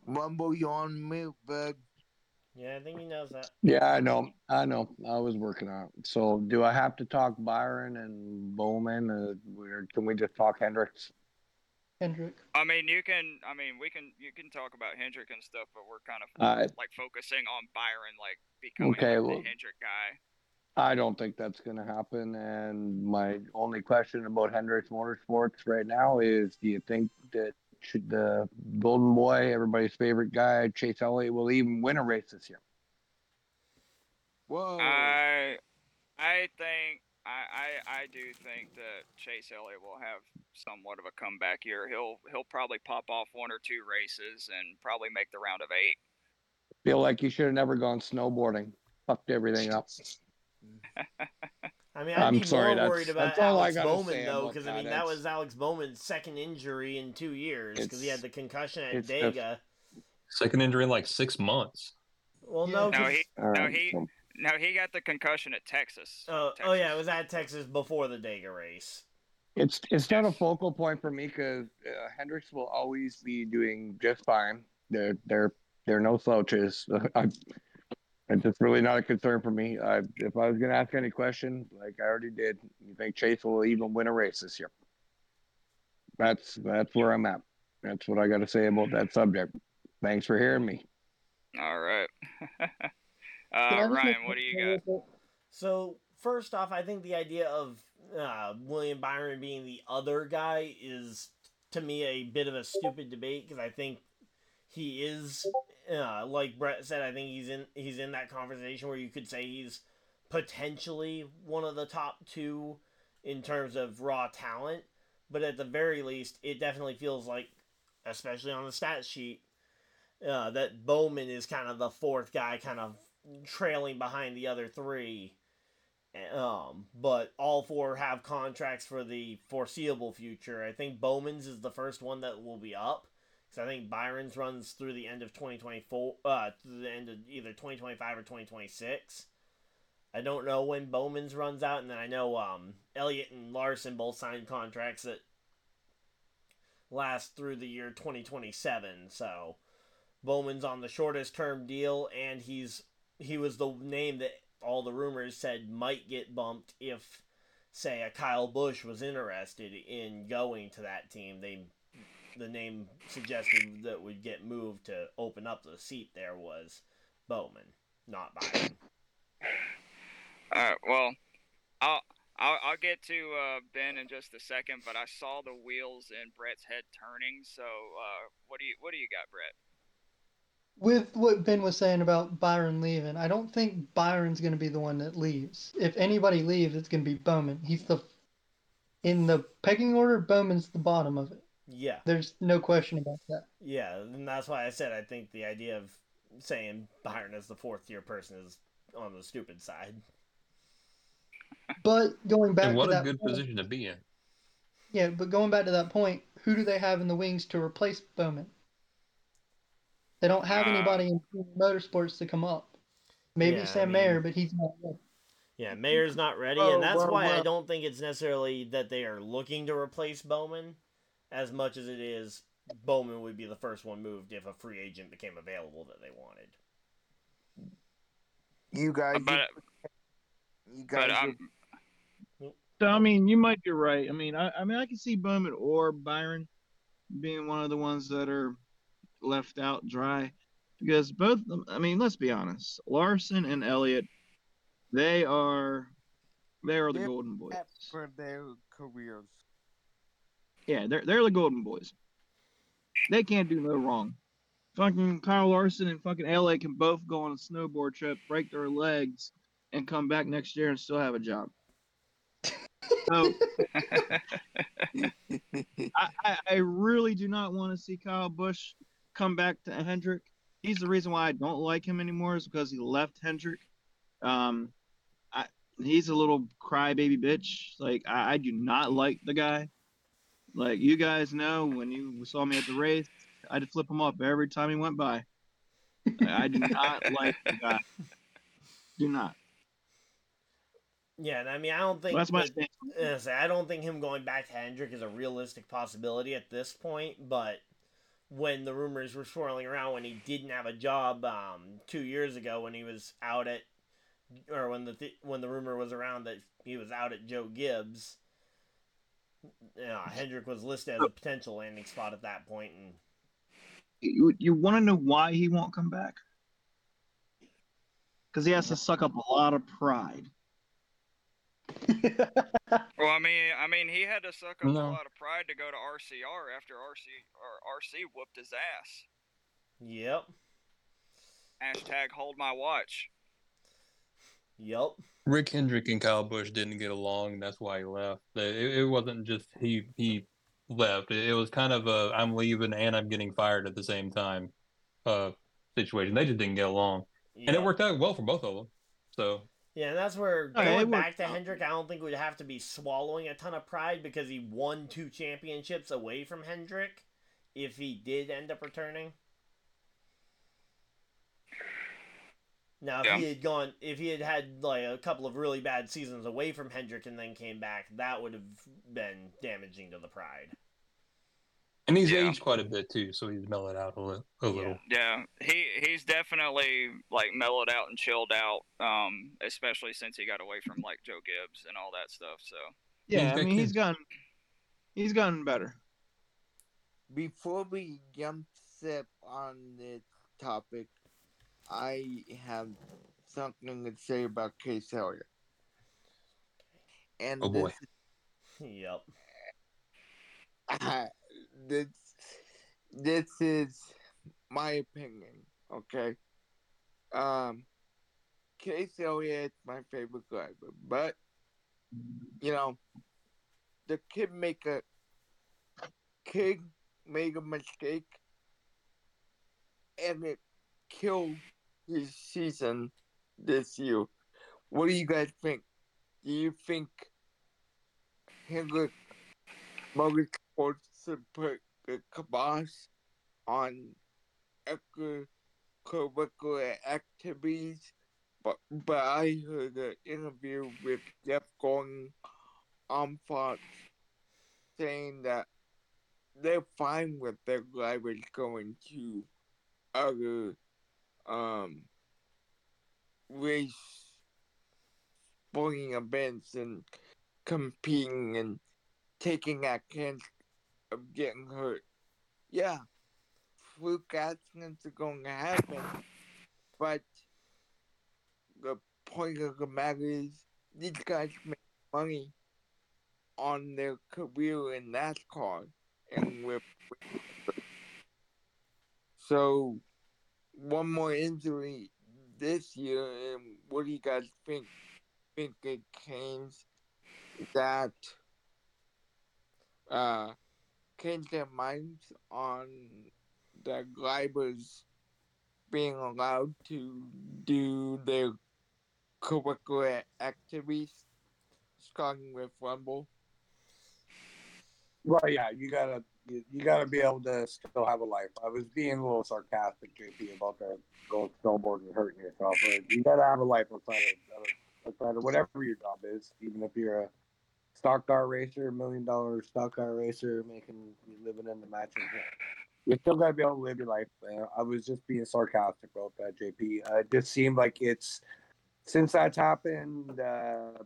Rumble, you're on mute, bud. Yeah, I think he knows that. Yeah, I know. I know. I was working on it. So, do I have to talk Byron and Bowman, uh, or can we just talk Hendricks? Hendrick. I mean, you can. I mean, we can. You can talk about Hendrick and stuff, but we're kind of uh, like focusing on Byron, like becoming okay, like, well, the Hendrick guy. I don't think that's going to happen. And my only question about Hendrick Motorsports right now is: do you think that? Should the golden boy, everybody's favorite guy, Chase Elliott, will even win a race this year? Whoa! I, I think I, I, I do think that Chase Elliott will have somewhat of a comeback year. He'll he'll probably pop off one or two races and probably make the round of eight. Feel like you should have never gone snowboarding. Fucked everything up. I mean, I'd I'm be sorry, more worried about Alex Bowman, though, because, I mean, that was Alex Bowman's second injury in two years because he had the concussion at Dega. Second injury in, like, six months. Well, no. No, he, no, he, no, he got the concussion at Texas. Oh, Texas. oh yeah, it was at Texas before the Dega race. It's, it's not a focal point for me because uh, Hendricks will always be doing just fine. They're, they're, they're no slouches. I'm... It's just really not a concern for me. I, if I was going to ask any question, like I already did, you think Chase will even win a race this year? That's that's where I'm at. That's what I got to say about that subject. Thanks for hearing me. All right. uh, Ryan, what do you got? So, first off, I think the idea of uh, William Byron being the other guy is, to me, a bit of a stupid debate because I think he is... Uh, like Brett said, I think he's in he's in that conversation where you could say he's potentially one of the top two in terms of raw talent. But at the very least, it definitely feels like, especially on the stat sheet, uh, that Bowman is kind of the fourth guy, kind of trailing behind the other three. Um, but all four have contracts for the foreseeable future. I think Bowman's is the first one that will be up. So I think Byron's runs through the end of twenty twenty-four, uh, through the end of either twenty twenty-five or twenty twenty-six. I don't know when Bowman's runs out, and then I know um, Elliott and Larson both signed contracts that last through the year twenty twenty-seven. So Bowman's on the shortest term deal, and he's he was the name that all the rumors said might get bumped if, say, a Kyle Busch was interested in going to that team. They. The name suggested that would get moved to open up the seat there was Bowman, not Byron. All right, well, I'll, I'll, I'll get to uh, Ben in just a second, but I saw the wheels in Brett's head turning, so uh, what do you what do you got, Brett? With what Ben was saying about Byron leaving, I don't think Byron's going to be the one that leaves. If anybody leaves, it's going to be Bowman. He's the in the pecking order, Bowman's the bottom of it. Yeah. There's no question about that. Yeah, and that's why I said I think the idea of saying Byron is the fourth-tier person is on the stupid side. But going back and what to that a good point, position to be in. Yeah, but going back to that point, who do they have in the wings to replace Bowman? They don't have uh, anybody in motorsports to come up. Maybe yeah, Sam I mean, Mayer, but he's not ready. Yeah, Mayer's not ready, oh, and that's well, why well. I don't think it's necessarily that they are looking to replace Bowman as much as it is Bowman would be the first one moved if a free agent became available that they wanted. You guys... But, you guys... But did... So, I mean, you might be right. I mean, I, I mean, I can see Bowman or Byron being one of the ones that are left out dry because both, I mean, let's be honest, Larson and Elliott, they are, they are the they're golden boys for their careers. Yeah, they're they're the golden boys. They can't do no wrong. Fucking Kyle Larson and fucking Elliott can both go on a snowboard trip, break their legs, and come back next year and still have a job. So, I, I really do not want to see Kyle Busch come back to Hendrick. He's the reason why I don't like him anymore is because he left Hendrick. Um, I, he's a little crybaby bitch. Like I, I do not like the guy. Like you guys know, when you saw me at the race, I'd flip him up every time he went by. Like, I do not like the guy. Do not. Yeah, and I mean, I don't think well, that's my that, I don't think him going back to Hendrick is a realistic possibility at this point. But when the rumors were swirling around when he didn't have a job um, two years ago, when he was out at, or when the th- when the rumor was around that he was out at Joe Gibbs, uh, Hendrick was listed as a potential landing spot at that point. And you you want to know why he won't come back? Because he has to suck up a lot of pride. Well, I mean, I mean, he had to suck up no. a lot of pride to go to R C R after R C or R C whooped his ass. Yep. Hashtag hold my watch. Yep. Rick Hendrick and Kyle Busch didn't get along, and that's why he left. It, it wasn't just he he left. It, it was kind of a I'm leaving and I'm getting fired at the same time uh, situation. They just didn't get along, yep. And it worked out well for both of them. So. Yeah, and that's where going okay, back to Hendrick, I don't think we'd have to be swallowing a ton of pride because he won two championships away from Hendrick if he did end up returning. Now, if yeah. he had gone, if he had had like a couple of really bad seasons away from Hendrick and then came back, that would have been damaging to the pride. And he's yeah. aged quite a bit too, so he's mellowed out a, li- a yeah. little. Yeah, he he's definitely like mellowed out and chilled out, um, especially since he got away from like Joe Gibbs and all that stuff. So yeah, I mean he's gotten he's gotten better. Before we jump sip on this topic, I have something to say about Chase Elliott. And oh boy. This, yep. I, This, this is my opinion, okay? Um, Chase Elliott is my favorite driver, but, you know, the kid make a, kid made a mistake, and it killed his season this year. What do you guys think? Do you think Hendrick Motorsports to put the kibosh on extracurricular activities, but but I heard an interview with Jeff Gordon on Fox saying that they're fine with their drivers going to other um race sporting events and competing and taking that chance of getting hurt. Yeah, fluke accidents are going to happen, but the point of the matter is these guys make money on their career in NASCAR, and we're so one more injury this year, and what do you guys think? Think it changed that? Uh. change their minds on the drivers being allowed to do their curricular activities, starting with Rumble. Well, yeah, you gotta you, you gotta be able to still have a life. I was being a little sarcastic, J P, about the going snowboarding and hurting yourself. But you gotta have a life outside of, outside of whatever your job is, even if you're a stock car racer, a million dollar stock car racer, making you living in the matches. You still gotta be able to live your life. I was just being sarcastic about that, J P. Uh, it just seemed like it's since that's happened, uh,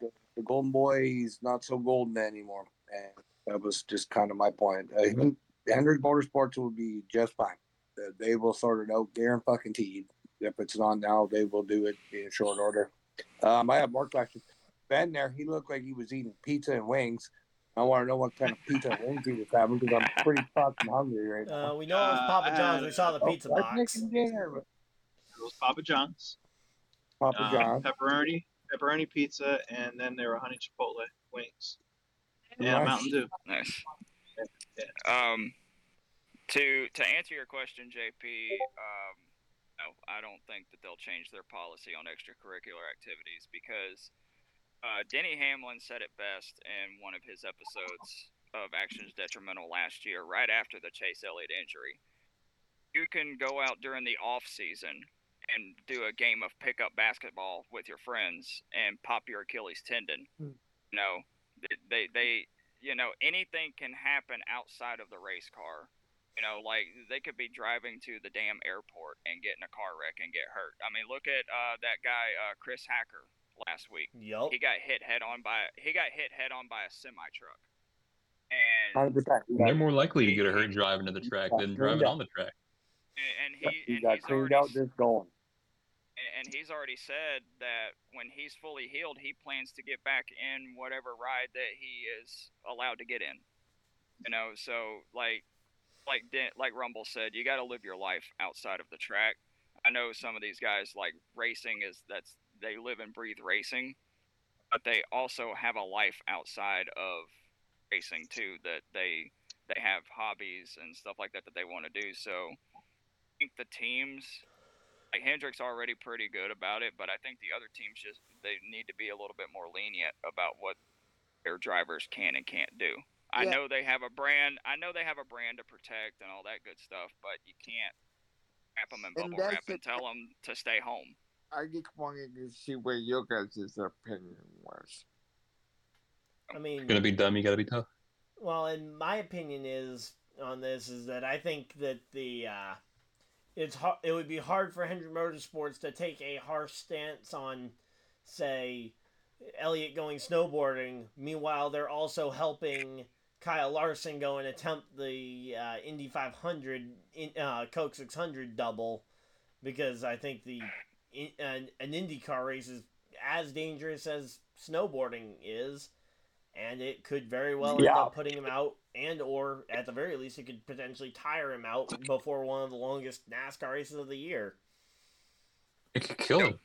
the, the Golden Boy's not so golden anymore, and that was just kind of my point. Uh, mm-hmm. Hendrick Motorsports will be just fine. Uh, they will sort it out, guaranteed. If it's not now, they will do it in short order. Um, I have more questions. Ben there, he looked like he was eating pizza and wings. I want to know what kind of pizza and wings he was having because I'm pretty fucking hungry right now. Uh, we know it was Papa John's. Uh, we saw the pizza oh, box. Dinner. It was Papa John's. Papa um, John's. Pepperoni, pepperoni pizza, and then there were honey chipotle wings. And nice. Mountain Dew. Nice. Yeah, yeah. Um, to to answer your question, J P, um, no, I don't think that they'll change their policy on extracurricular activities because uh, Denny Hamlin said it best in one of his episodes of Actions Detrimental last year, right after the Chase Elliott injury. You can go out during the off season and do a game of pickup basketball with your friends and pop your Achilles tendon. Mm. No. They, they, you know, anything can happen outside of the race car. You know, like they could be driving to the damn airport and get in a car wreck and get hurt. I mean, look at uh, that guy uh, Chris Hacker last week. Yep. He got hit head on by he got hit head on by a semi truck. And they're more likely to get a hurt driving to the track than driving on the track. And, and he, he and got he's cleaned already, out just going. And he's already said that when he's fully healed, he plans to get back in whatever ride that he is allowed to get in. You know, so like, like, like Rumble said, you got to live your life outside of the track. I know some of these guys like racing is that's they live and breathe racing, but they also have a life outside of racing too. That they they have hobbies and stuff like that that they want to do. So I think the teams. Like Hendrick's already pretty good about it, but I think the other teams just they need to be a little bit more lenient about what their drivers can and can't do. Yeah. I know they have a brand. I know they have a brand to protect and all that good stuff, but you can't wrap them in bubble and wrap and tell them to stay home. I just wanted to see where your guys' opinion was. I mean, you're gonna be dumb. You gotta be tough. Well, and my opinion is on this is that I think that the. Uh, It's hard, it would be hard for Hendrick Motorsports to take a harsh stance on, say, Elliott going snowboarding. Meanwhile, they're also helping Kyle Larson go and attempt the uh, Indy five hundred, uh, Coke six hundred double, because I think the uh, an IndyCar race is as dangerous as snowboarding is, and it could very well end yeah. up putting him out. And or, at the very least, it could potentially tire him out before one of the longest NASCAR races of the year. It could kill him.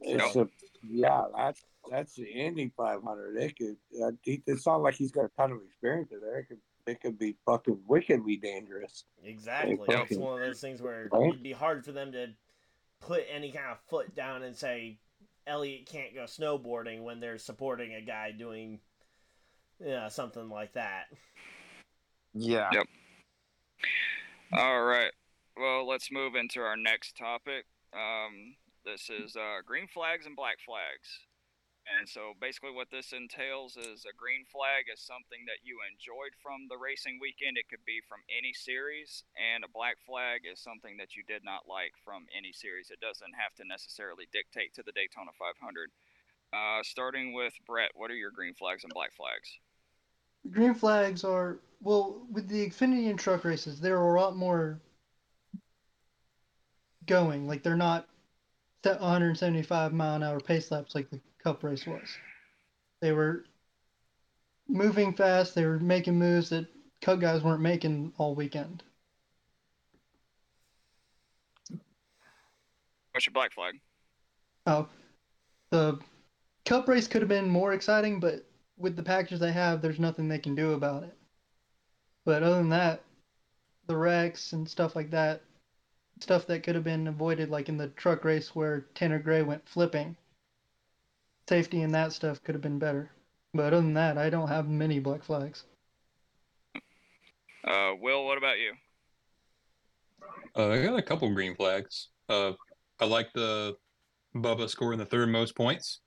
It's a, yeah, that's, that's the Indy five hundred. It could. It's not like he's got a ton of experience in there. It could, it could be fucking wickedly dangerous. Exactly. It's fucking, one of those things where right? it'd be hard for them to put any kind of foot down and say, Elliott can't go snowboarding when they're supporting a guy doing... Yeah, something like that. Yeah. Yep. All right. Well, let's move into our next topic. Um, this is uh, green flags and black flags. And so basically what this entails is a green flag is something that you enjoyed from the racing weekend. It could be from any series. And a black flag is something that you did not like from any series. It doesn't have to necessarily dictate to the Daytona five hundred. Uh, starting with Brett, what are your green flags and black flags? Green flags are, well, with the Xfinity and truck races, they're a lot more going. Like, they're not one seventy-five mile an hour pace laps like the Cup race was. They were moving fast. They were making moves that Cup guys weren't making all weekend. What's your black flag? Oh, the Cup race could have been more exciting, but with the package they have, there's nothing they can do about it. But other than that, the wrecks and stuff like that, stuff that could have been avoided, like in the truck race where Tanner Gray went flipping, safety and that stuff could have been better. But other than that, I don't have many black flags. Uh, Will, what about you? Uh, I got a couple green flags. Uh, I like the Bubba scoring the third most points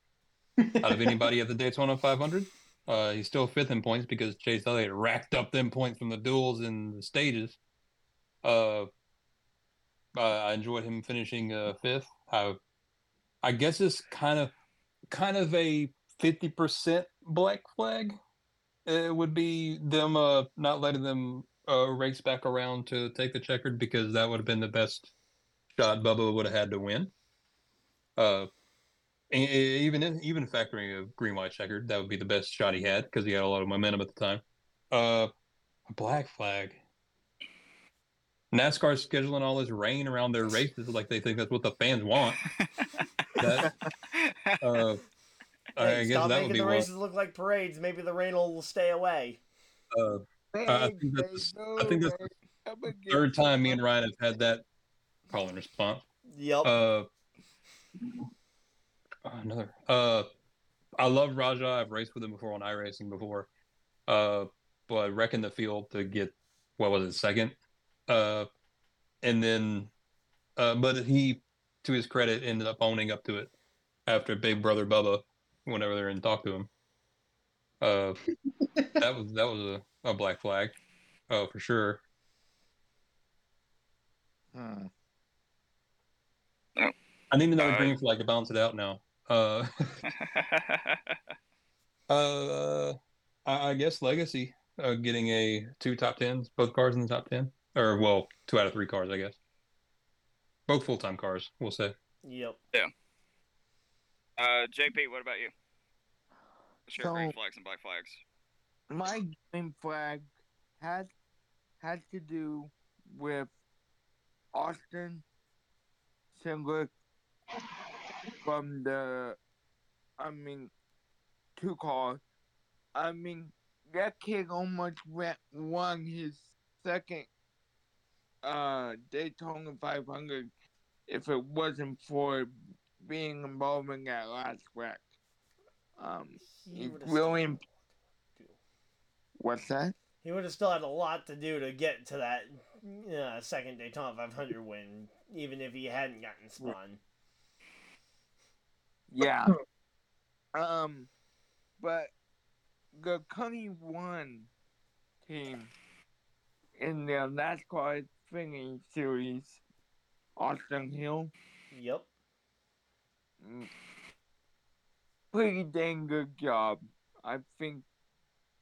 out of anybody at the Daytona five hundred. Uh, he's still fifth in points because Chase Elliott racked up them points from the duels and the stages. Uh, I enjoyed him finishing uh, fifth. I, I guess it's kind of, kind of a fifty percent black flag. It would be them uh, not letting them uh, race back around to take the checkered, because that would have been the best shot Bubba would have had to win. Uh, and, and even even factoring a green white checkered, that would be the best shot he had because he had a lot of momentum at the time. Uh, a black flag. NASCAR scheduling all this rain around their races like they think that's what the fans want. that, uh, hey, I guess stop that making would be the races one. Look like parades. Maybe the rain will stay away. Uh, bang, I think that's, bang, I think that's bang, the third time me and Ryan have had that call and response. Yep. Uh, another. Uh, I love Rajah. I've raced with him before on iRacing before. Uh, but wrecking the field to get, what was it, second? Uh, and then, uh, but he, to his credit, ended up owning up to it after Big Brother Bubba, whenever they're in talk to him. Uh, that was, that was a, a black flag. Oh, for sure. Hmm. I need to know a green flag to balance it out now. Uh, uh, I, I guess legacy, uh, getting a two top tens, both cars in the top ten. Or, well, two out of three cars, I guess. Both full-time cars, we'll say. Yep. Yeah. Uh, J P, what about you? What's your so, green flags and black flags? My green flag had had to do with Austin Cindric from the, I mean, two cars. I mean, that kid almost went, won his second Uh, Daytona five hundred if it wasn't for being involved in that last wreck. Um, he William... What's that? He would have still had a lot to do to get to that uh, second Daytona five hundred win, even if he hadn't gotten spun. Yeah. um, But the Cunny one team in the NASCAR Xfinity series, Austin Hill. Yep. Pretty dang good job. I think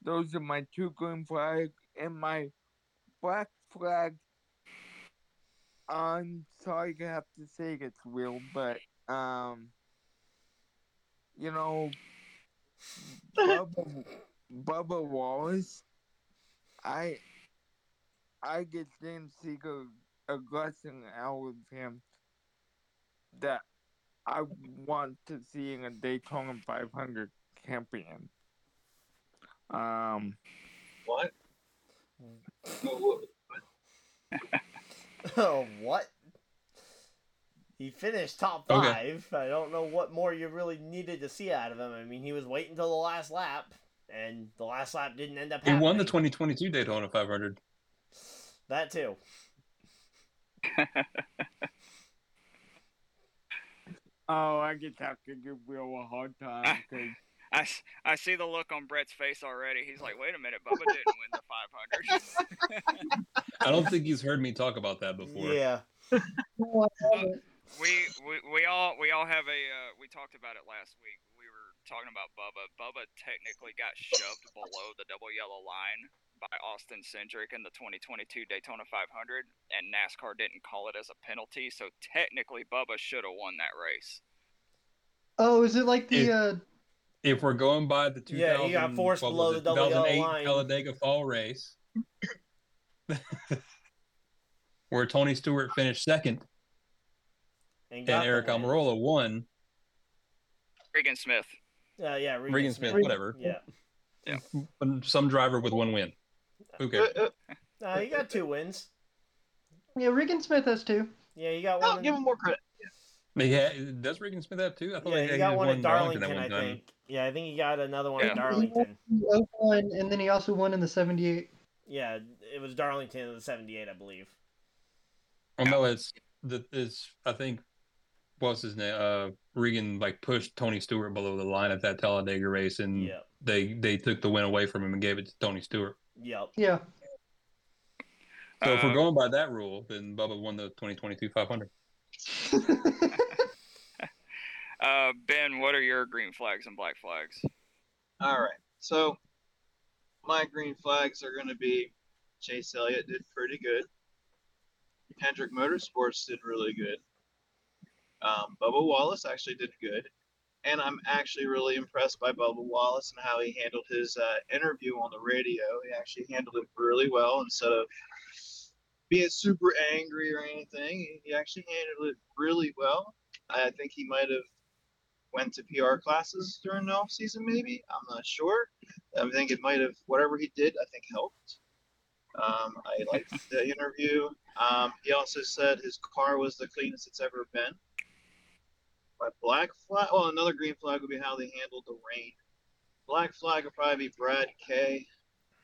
those are my two green flags, and my black flag. I'm sorry to have to say this, Will, but um, you know, Bubba, Bubba Wallace. I. I just didn't see a lesson out of him that I want to see in a Daytona five hundred champion. Um, what? Oh, what? He finished top five. Okay. I don't know what more you really needed to see out of him. I mean, he was waiting till the last lap, and the last lap didn't end up happening. He won the twenty twenty-two Daytona five hundred. That too. Oh, I just have to give Will a hard time. I, I, I see the look on Brett's face already. He's like, wait a minute, Bubba didn't win the five hundred. I don't think he's heard me talk about that before. Yeah. uh, we, we we all we all have a uh, we talked about it last week. We were talking about Bubba. Bubba technically got shoved below the double yellow line by Austin Cindric in the twenty twenty-two Daytona five hundred, and NASCAR didn't call it as a penalty, so technically Bubba should have won that race. Oh, is it like the... If, uh... if we're going by the two thousand, yeah, he got forced below the double yellow line. Talladega Fall race, where Tony Stewart finished second, and, and Eric Almirola won. Regan Smith. Uh, yeah, Regan, Regan Smith, Smith, whatever. Yeah. Yeah. Some driver with one win. Who cares? Uh, he got two wins. Yeah, Regan Smith has two. Yeah, you got one. I'll in... give him more credit. Yeah, does Regan Smith have two? I thought yeah, he, he got one at Darlington, Darlington I think. Yeah, I think he got another one yeah. at Darlington. He won, and then he also won in the seventy-eight. Yeah, it was Darlington in the seventy-eight, I believe. Well, no, it's the it's I think what's his name? Uh, Regan like pushed Tony Stewart below the line at that Talladega race, and yep. they they took the win away from him and gave it to Tony Stewart. Yep. Yeah. So if we're going by that rule, then Bubba won the twenty twenty-two five hundred. uh, Ben, what are your green flags and black flags? All right. So my green flags are going to be Chase Elliott did pretty good. Hendrick Motorsports did really good. Um, Bubba Wallace actually did good. And I'm actually really impressed by Bubba Wallace and how he handled his uh, interview on the radio. He actually handled it really well instead of being super angry or anything. He actually handled it really well. I think he might have went to P R classes during the offseason maybe. I'm not sure. I think it might have, whatever he did, I think helped. Um, I liked the interview. Um, he also said his car was the cleanest it's ever been. My black flag, well, another green flag would be how they handled the rain. Black flag would probably be Brad K.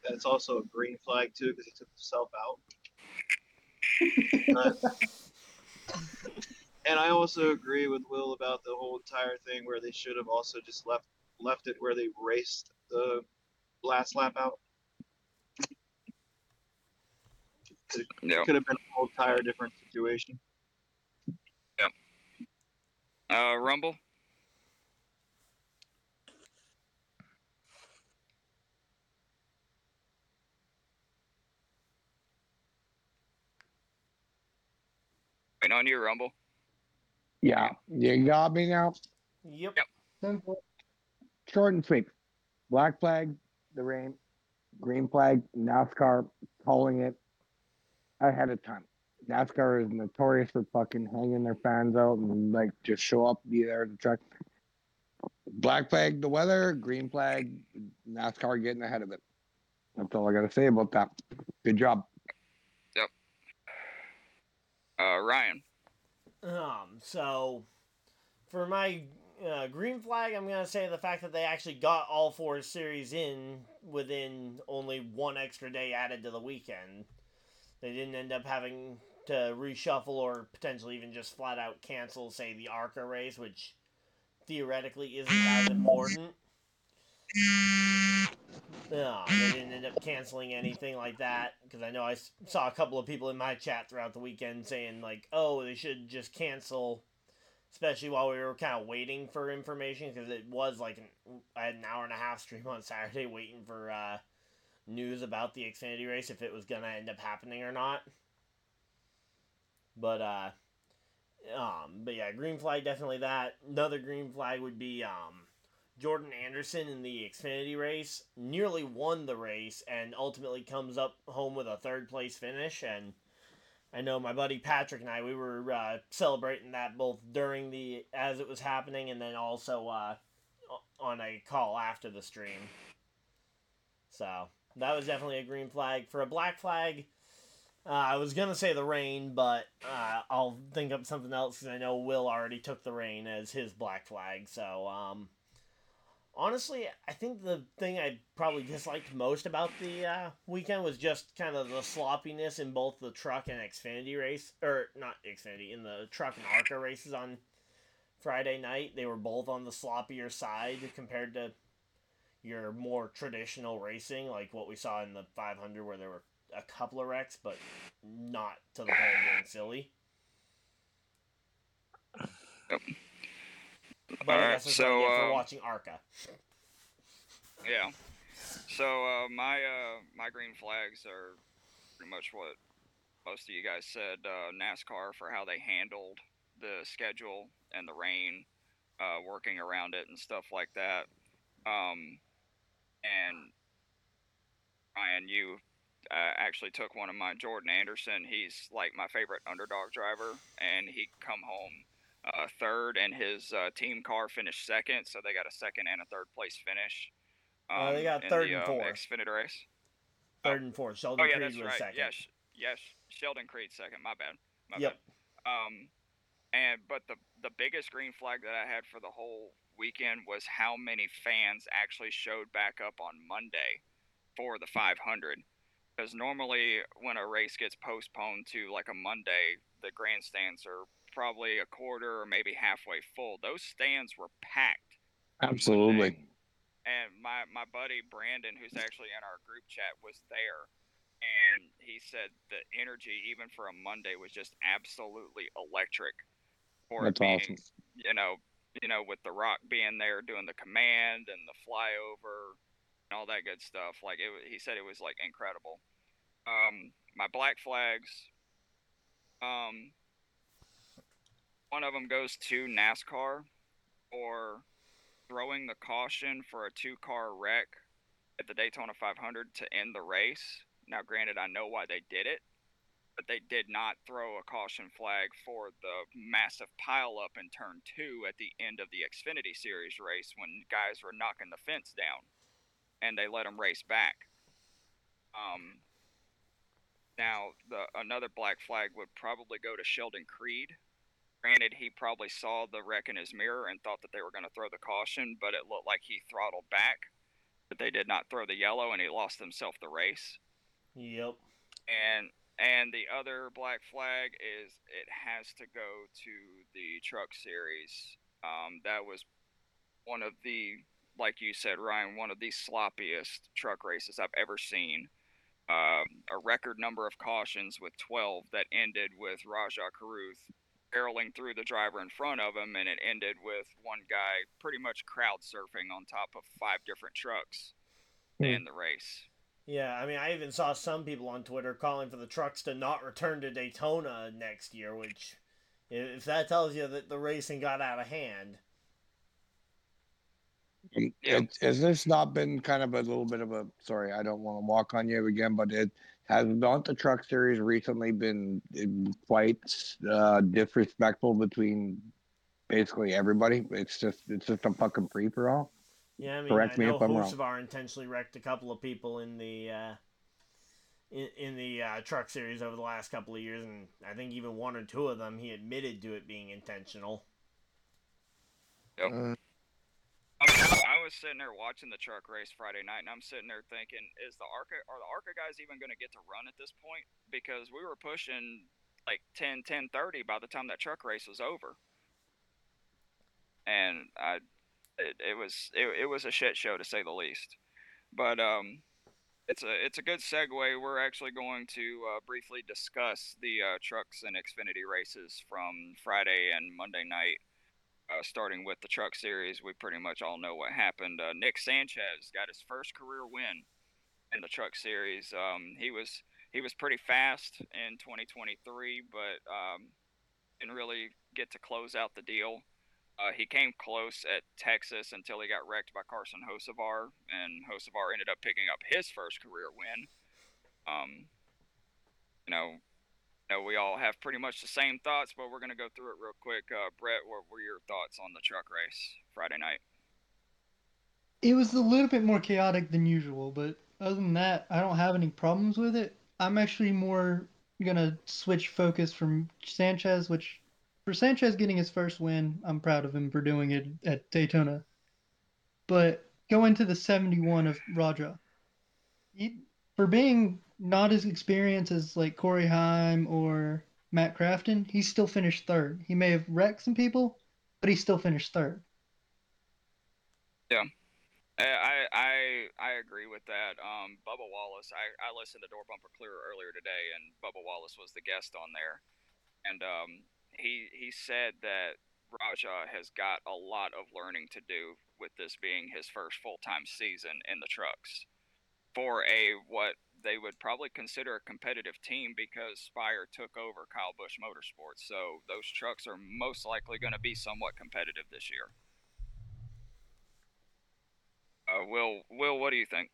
That's also a green flag, too, because he took himself out. uh, and I also agree with Will about the whole entire thing where they should have also just left left it where they raced the last lap out. It yeah. could have been a whole entire different situation. Yeah. Uh, Rumble? Wait, on you, Rumble. Yeah. You got me now? Yep. yep. Short and sweet. Black flag, the rain. Green flag, NASCAR, calling it. Ahead of time. NASCAR is notorious for fucking hanging their fans out and like just show up, be there at the track. Black flag, the weather. Green flag, NASCAR getting ahead of it. That's all I gotta say about that. Good job. Yep. Uh, Ryan. Um. So, for my uh, green flag, I'm gonna say the fact that they actually got all four series in within only one extra day added to the weekend. They didn't end up having to reshuffle or potentially even just flat out cancel, say, the ARCA race, which theoretically isn't as important. No, they didn't end up canceling anything like that, because I know I saw a couple of people in my chat throughout the weekend saying, like, oh, they should just cancel, especially while we were kind of waiting for information, because it was like an, I had an hour and a half stream on Saturday waiting for, uh, news about the Xfinity race, if it was going to end up happening or not. But, uh, um, but yeah, green flag, definitely that. Another green flag would be, um, Jordan Anderson in the Xfinity race, nearly won the race, and ultimately comes up home with a third place finish, and I know my buddy Patrick and I, we were, uh, celebrating that both during the, as it was happening, and then also, uh, on a call after the stream. So... that was definitely a green flag. For a black flag, uh, I was going to say the rain, but uh, I'll think up something else because I know Will already took the rain as his black flag. So, um, honestly, I think the thing I probably disliked most about the uh, weekend was just kind of the sloppiness in both the truck and Xfinity race. Or, not Xfinity, in the truck and ARCA races on Friday night. They were both on the sloppier side compared to your more traditional racing, like what we saw in the five hundred where there were a couple of wrecks, but not to the point of being silly. Yep. But all right, so... Uh, for watching ARCA. Yeah. So, uh, my uh, my green flags are pretty much what most of you guys said. Uh, NASCAR for how they handled the schedule and the rain, uh, working around it and stuff like that. Um, and Ryan, you uh, actually took one of mine, Jordan Anderson. He's like my favorite underdog driver, and he come home uh, third, and his uh, team car finished second, so they got a second and a third place finish. Um, uh, they got third in the, and fourth. Uh, Xfinity race. third oh. and fourth. Sheldon oh, yeah, Creed was right. second. Yes, yes, Sheldon Creed second. My bad. My yep. Bad. Um, and but the the biggest green flag that I had for the whole weekend was how many fans actually showed back up on Monday for the five hundred. Because normally when a race gets postponed to like a Monday, the grandstands are probably a quarter or maybe halfway full. Those stands were packed. Absolutely. Monday. And my, my buddy Brandon, who's actually in our group chat, was there. And he said the energy, even for a Monday, was just absolutely electric. For That's it being, awesome. You know, you know, with The Rock being there doing the command and the flyover and all that good stuff. Like it, he said it was like incredible. Um, my black flags. Um, one of them goes to NASCAR for throwing the caution for a two-car wreck at the Daytona five hundred to end the race. Now, granted, I know why they did it, but they did not throw a caution flag for the massive pileup in turn two at the end of the Xfinity Series race when guys were knocking the fence down, and they let them race back. Um, now, the another black flag would probably go to Sheldon Creed. Granted, he probably saw the wreck in his mirror and thought that they were going to throw the caution, but it looked like he throttled back, but they did not throw the yellow, and he lost himself the race. Yep. And and the other black flag is it has to go to the Truck Series. Um, that was one of the, like you said, Ryan, one of the sloppiest truck races I've ever seen. Um, a record number of cautions with twelve that ended with Rajah Carruth barreling through the driver in front of him, and it ended with one guy pretty much crowd surfing on top of five different trucks mm. in the race. Yeah, I mean, I even saw some people on Twitter calling for the trucks to not return to Daytona next year, which, if that tells you that the racing got out of hand. Yeah. Has this not been kind of a little bit of a, sorry, I don't want to walk on you again, but it has not the Truck Series recently been quite uh, disrespectful between basically everybody? It's just, it's just a fucking free for all. Yeah, I mean, Correct I know Hoosavar intentionally wrecked a couple of people in the uh, in, in the uh, Truck Series over the last couple of years, and I think even one or two of them, he admitted to it being intentional. Yep. Uh, I mean, I was sitting there watching the truck race Friday night, and I'm sitting there thinking, is the ARCA are the ARCA guys even going to get to run at this point? Because we were pushing like ten, ten thirty by the time that truck race was over, and I. It, it was it, it was a shit show, to say the least. But um, it's a it's a good segue. We're actually going to uh, briefly discuss the uh, trucks and Xfinity races from Friday and Monday night, uh, starting with the Truck Series. We pretty much all know what happened. Uh, Nick Sanchez got his first career win in the Truck Series. Um, he was he was pretty fast in twenty twenty-three, but um, didn't really get to close out the deal. Uh, he came close at Texas until he got wrecked by Carson Hoosavar, and Hoosavar ended up picking up his first career win. Um, you know, you know, we all have pretty much the same thoughts, but we're going to go through it real quick. Uh, Brett, what were your thoughts on the truck race Friday night? It was a little bit more chaotic than usual, but other than that, I don't have any problems with it. I'm actually more going to switch focus from Sanchez, which... For Sanchez getting his first win, I'm proud of him for doing it at Daytona. But going to the seventy-one of Rajah, he, for being not as experienced as like Corey Heim or Matt Crafton, he still finished third. He may have wrecked some people, but he still finished third. Yeah, I I I agree with that. Um, Bubba Wallace, I, I listened to Door Bumper Clear earlier today, and Bubba Wallace was the guest on there, and um. He he said that Rajah has got a lot of learning to do with this being his first full-time season in the trucks for a what they would probably consider a competitive team because Spire took over Kyle Busch Motorsports. So those trucks are most likely going to be somewhat competitive this year. Uh, Will, Will, what do you think?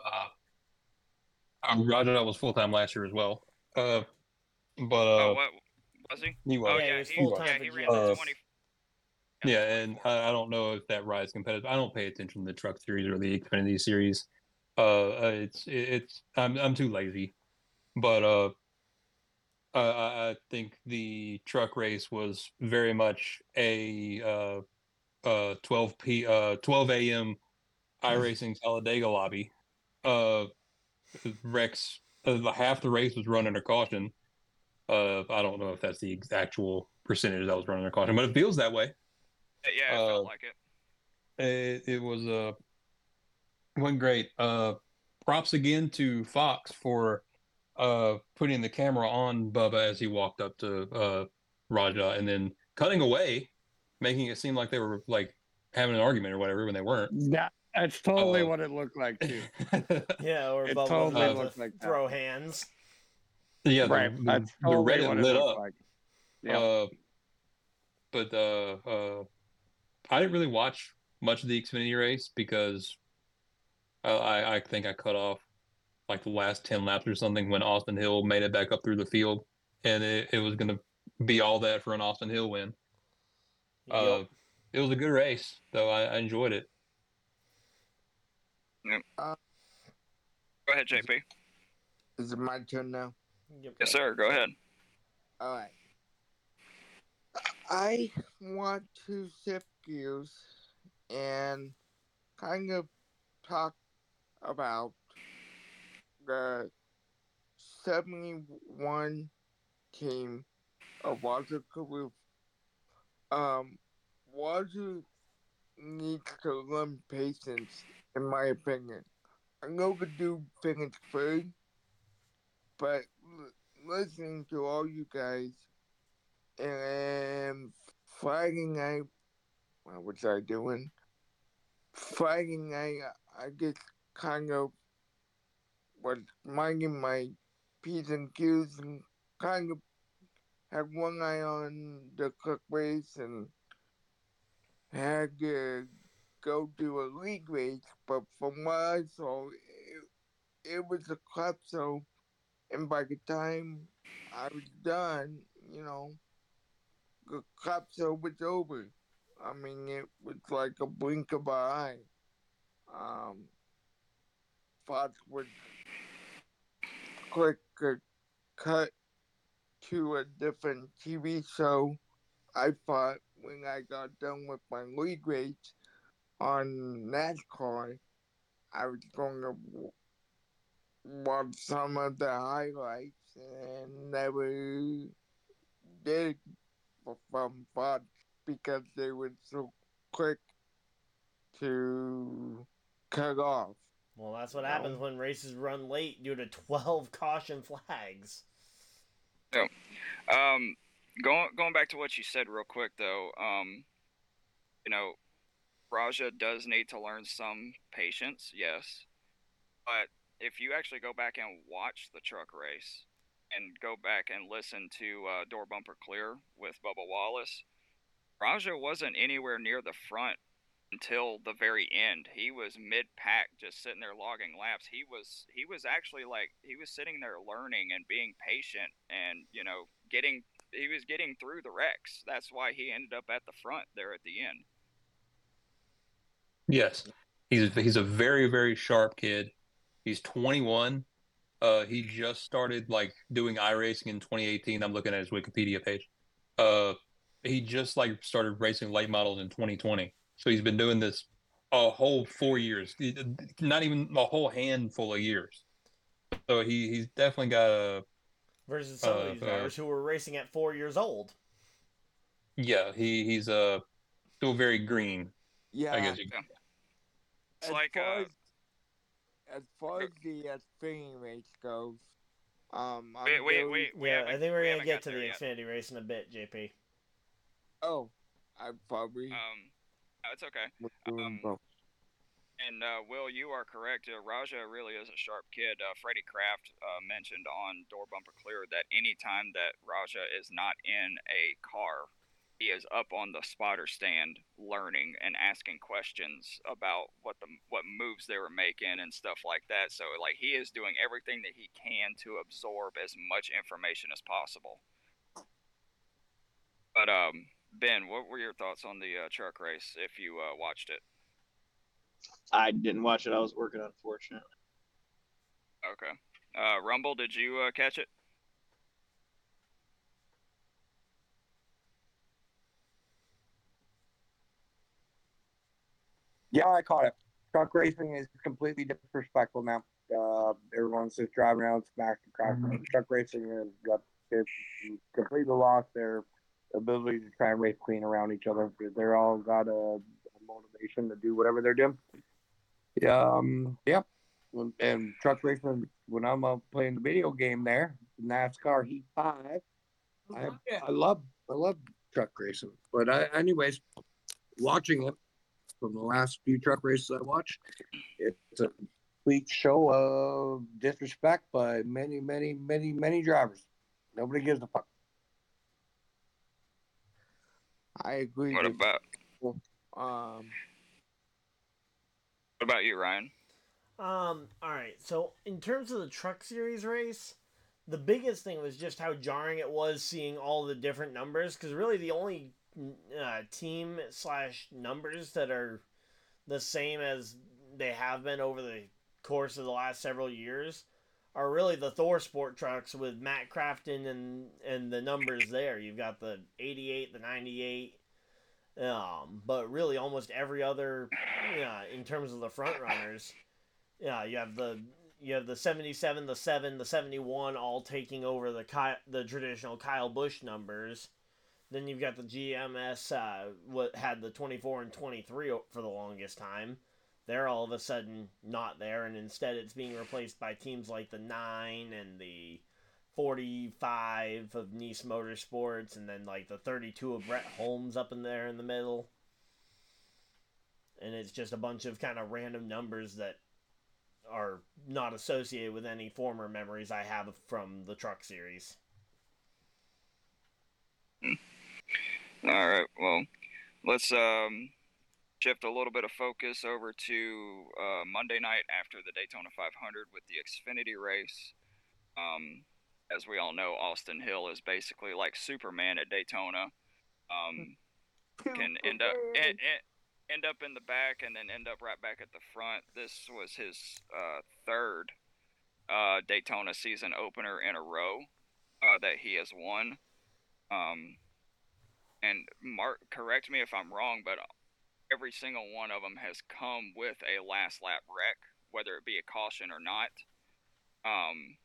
Uh, Rajah was full-time last year as well. Uh, but uh, oh, what? Was he? He was. Oh, yeah, he, he, was. Yeah, he ran uh, the twenty. Yeah, yeah, and I, I don't know if that ride's competitive. I don't pay attention to the Truck Series or the Xfinity Series. Uh, it's it's I'm I'm too lazy, but uh, I, I think the truck race was very much a uh, uh twelve p uh twelve a m iRacing Talladega lobby. Uh, Rex, uh, half the race was run under caution. Uh, I don't know if that's the actual percentage that was run under caution, but it feels that way. Yeah, it uh, felt like it. It, it was a. Uh, One great. Uh, props again to Fox for uh, putting the camera on Bubba as he walked up to uh, Rajah and then cutting away, making it seem like they were like having an argument or whatever when they weren't. Yeah, that's totally uh, what it looked like too. Yeah, or Bubba totally uh, looked like throw that. hands. Yeah, the, right. The, totally the Reddit lit up. Like. Yeah. Uh, but uh, uh, I didn't really watch much of the Xfinity race because. I, I think I cut off like the last ten laps or something when Austin Hill made it back up through the field, and it, it was going to be all that for an Austin Hill win. Yep. Uh, it was a good race, though. I, I enjoyed it. Yep. Uh, go ahead, J P. Is it my turn now? Yep. Yes, sir. Go ahead. All right. I want to shift gears and kind of talk about the seventy-one team of Rajah Carruth. Um, Rajah needs to learn patience, in my opinion. I know the dude finished third, but l- listening to all you guys, and Friday night, what was I doing? Friday night, I just kind of was minding my P's and Q's and kind of had one eye on the truck race and had to go do a league race. But from what I saw, it, it was a club show. And by the time I was done, you know, the club show was over. I mean, it was like a blink of an eye. Um, Fox would click a cut to a different T V show. I thought when I got done with my league race on NASCAR, I was going to watch some of the highlights and never did from Fox. Because they were so quick to cut off. Well, that's what happens when races run late due to twelve caution flags. Yeah. Um, going going back to what you said real quick, though, um, you know, Rajah does need to learn some patience, yes. But if you actually go back and watch the truck race and go back and listen to uh, Door Bumper Clear with Bubba Wallace, Rajah wasn't anywhere near the front until the very end. He was mid-pack, just sitting there logging laps. He was he was actually like he was sitting there learning and being patient, and you know, getting he was getting through the wrecks. That's why he ended up at the front there at the end. Yes, he's he's a very very sharp kid. He's twenty-one. Uh, he just started like doing iRacing in twenty eighteen. I'm looking at his Wikipedia page. Uh. He just like started racing late models in twenty twenty, so he's been doing this a whole four years, not even a whole handful of years. So he, he's definitely got a versus some uh, of these drivers uh, who were racing at four years old. Yeah, he he's uh still very green. Yeah, I guess you can. It's as like far uh, as, as far as the uh, spinning race goes. Um, wait, wait, doing... wait, wait. Yeah, I think we're we gonna get to the yet. Xfinity race in a bit, J P. Oh, I probably. Um, no, it's okay. Um, and uh, Will, you are correct. Uh, Rajah really is a sharp kid. Uh, Freddie Kraft uh, mentioned on Door Bumper Clear that any time that Rajah is not in a car, he is up on the spotter stand learning and asking questions about what the what moves they were making and stuff like that. So, like, he is doing everything that he can to absorb as much information as possible. But um. Ben, what were your thoughts on the uh, truck race if you uh, watched it? I didn't watch it. I was working, unfortunately. Okay. Uh, Rumble, did you uh, catch it? Yeah, I caught it. Truck racing is completely disrespectful now. Uh, everyone's just driving around smacking crap. Mm-hmm. Truck racing has completely lost their ability to try and race clean around each other. They're all got a, a motivation to do whatever they're doing. Yeah, um, yeah. And, and truck racing, when I'm uh, playing the video game there, NASCAR Heat Five, I, I love, I love truck racing. But I, anyways, watching it from the last few truck races I watched, it's a complete show of disrespect by many, many, many, many drivers. Nobody gives a fuck. I agree. What about? Well, um. What about you, Ryan? Um, alright, so in terms of the Truck Series race, the biggest thing was just how jarring it was seeing all the different numbers, because really the only uh, team slash numbers that are the same as they have been over the course of the last several years are really the Thor Sport trucks with Matt Crafton and, and the numbers there. You've got the eighty-eight, the ninety-eight, um, but really almost every other, yeah, in terms of the front runners... Yeah, you have the you have the seventy-seven, the seven, the seventy-one, all taking over the Ky- the traditional Kyle Busch numbers. Then you've got the G M S, uh, what had the twenty-four and twenty-three for the longest time. They're all of a sudden not there, and instead it's being replaced by teams like the nine and the forty-five of Nice Motorsports, and then like the thirty-two of Brett Holmes up in there in the middle. And it's just a bunch of kind of random numbers that are not associated with any former memories I have from the Truck Series. All right, well, let's um, shift a little bit of focus over to uh, Monday night after the Daytona five hundred with the Xfinity race. Um, as we all know, Austin Hill is basically like Superman at Daytona. Um, can end up... It, it, end up in the back and then end up right back at the front. This was his uh, third uh, Daytona season opener in a row uh, that he has won. Um, and Mark, correct me if I'm wrong, but every single one of them has come with a last lap wreck, whether it be a caution or not. Um,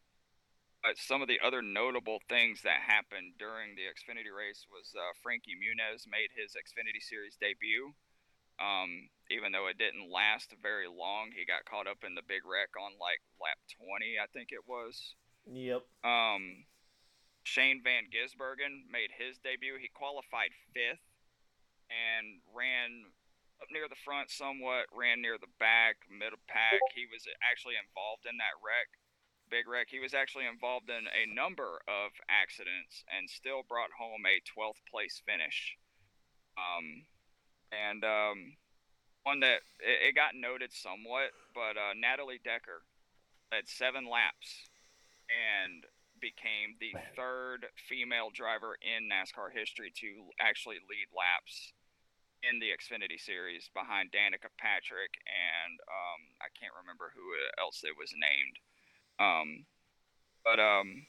but some of the other notable things that happened during the Xfinity race was uh, Frankie Muniz made his Xfinity Series debut. Um, even though it didn't last very long, he got caught up in the big wreck on like lap twenty, I think it was. Yep. Um, Shane Van Gisbergen made his debut. He qualified fifth and ran up near the front somewhat, ran near the back, middle pack. He was actually involved in that wreck, big wreck. He was actually involved in a number of accidents and still brought home a twelfth place finish. Um... And um, one that it, it got noted somewhat, but uh, Natalie Decker led seven laps and became the third female driver in NASCAR history to actually lead laps in the Xfinity Series behind Danica Patrick and um, I can't remember who else it was named. Um, but um,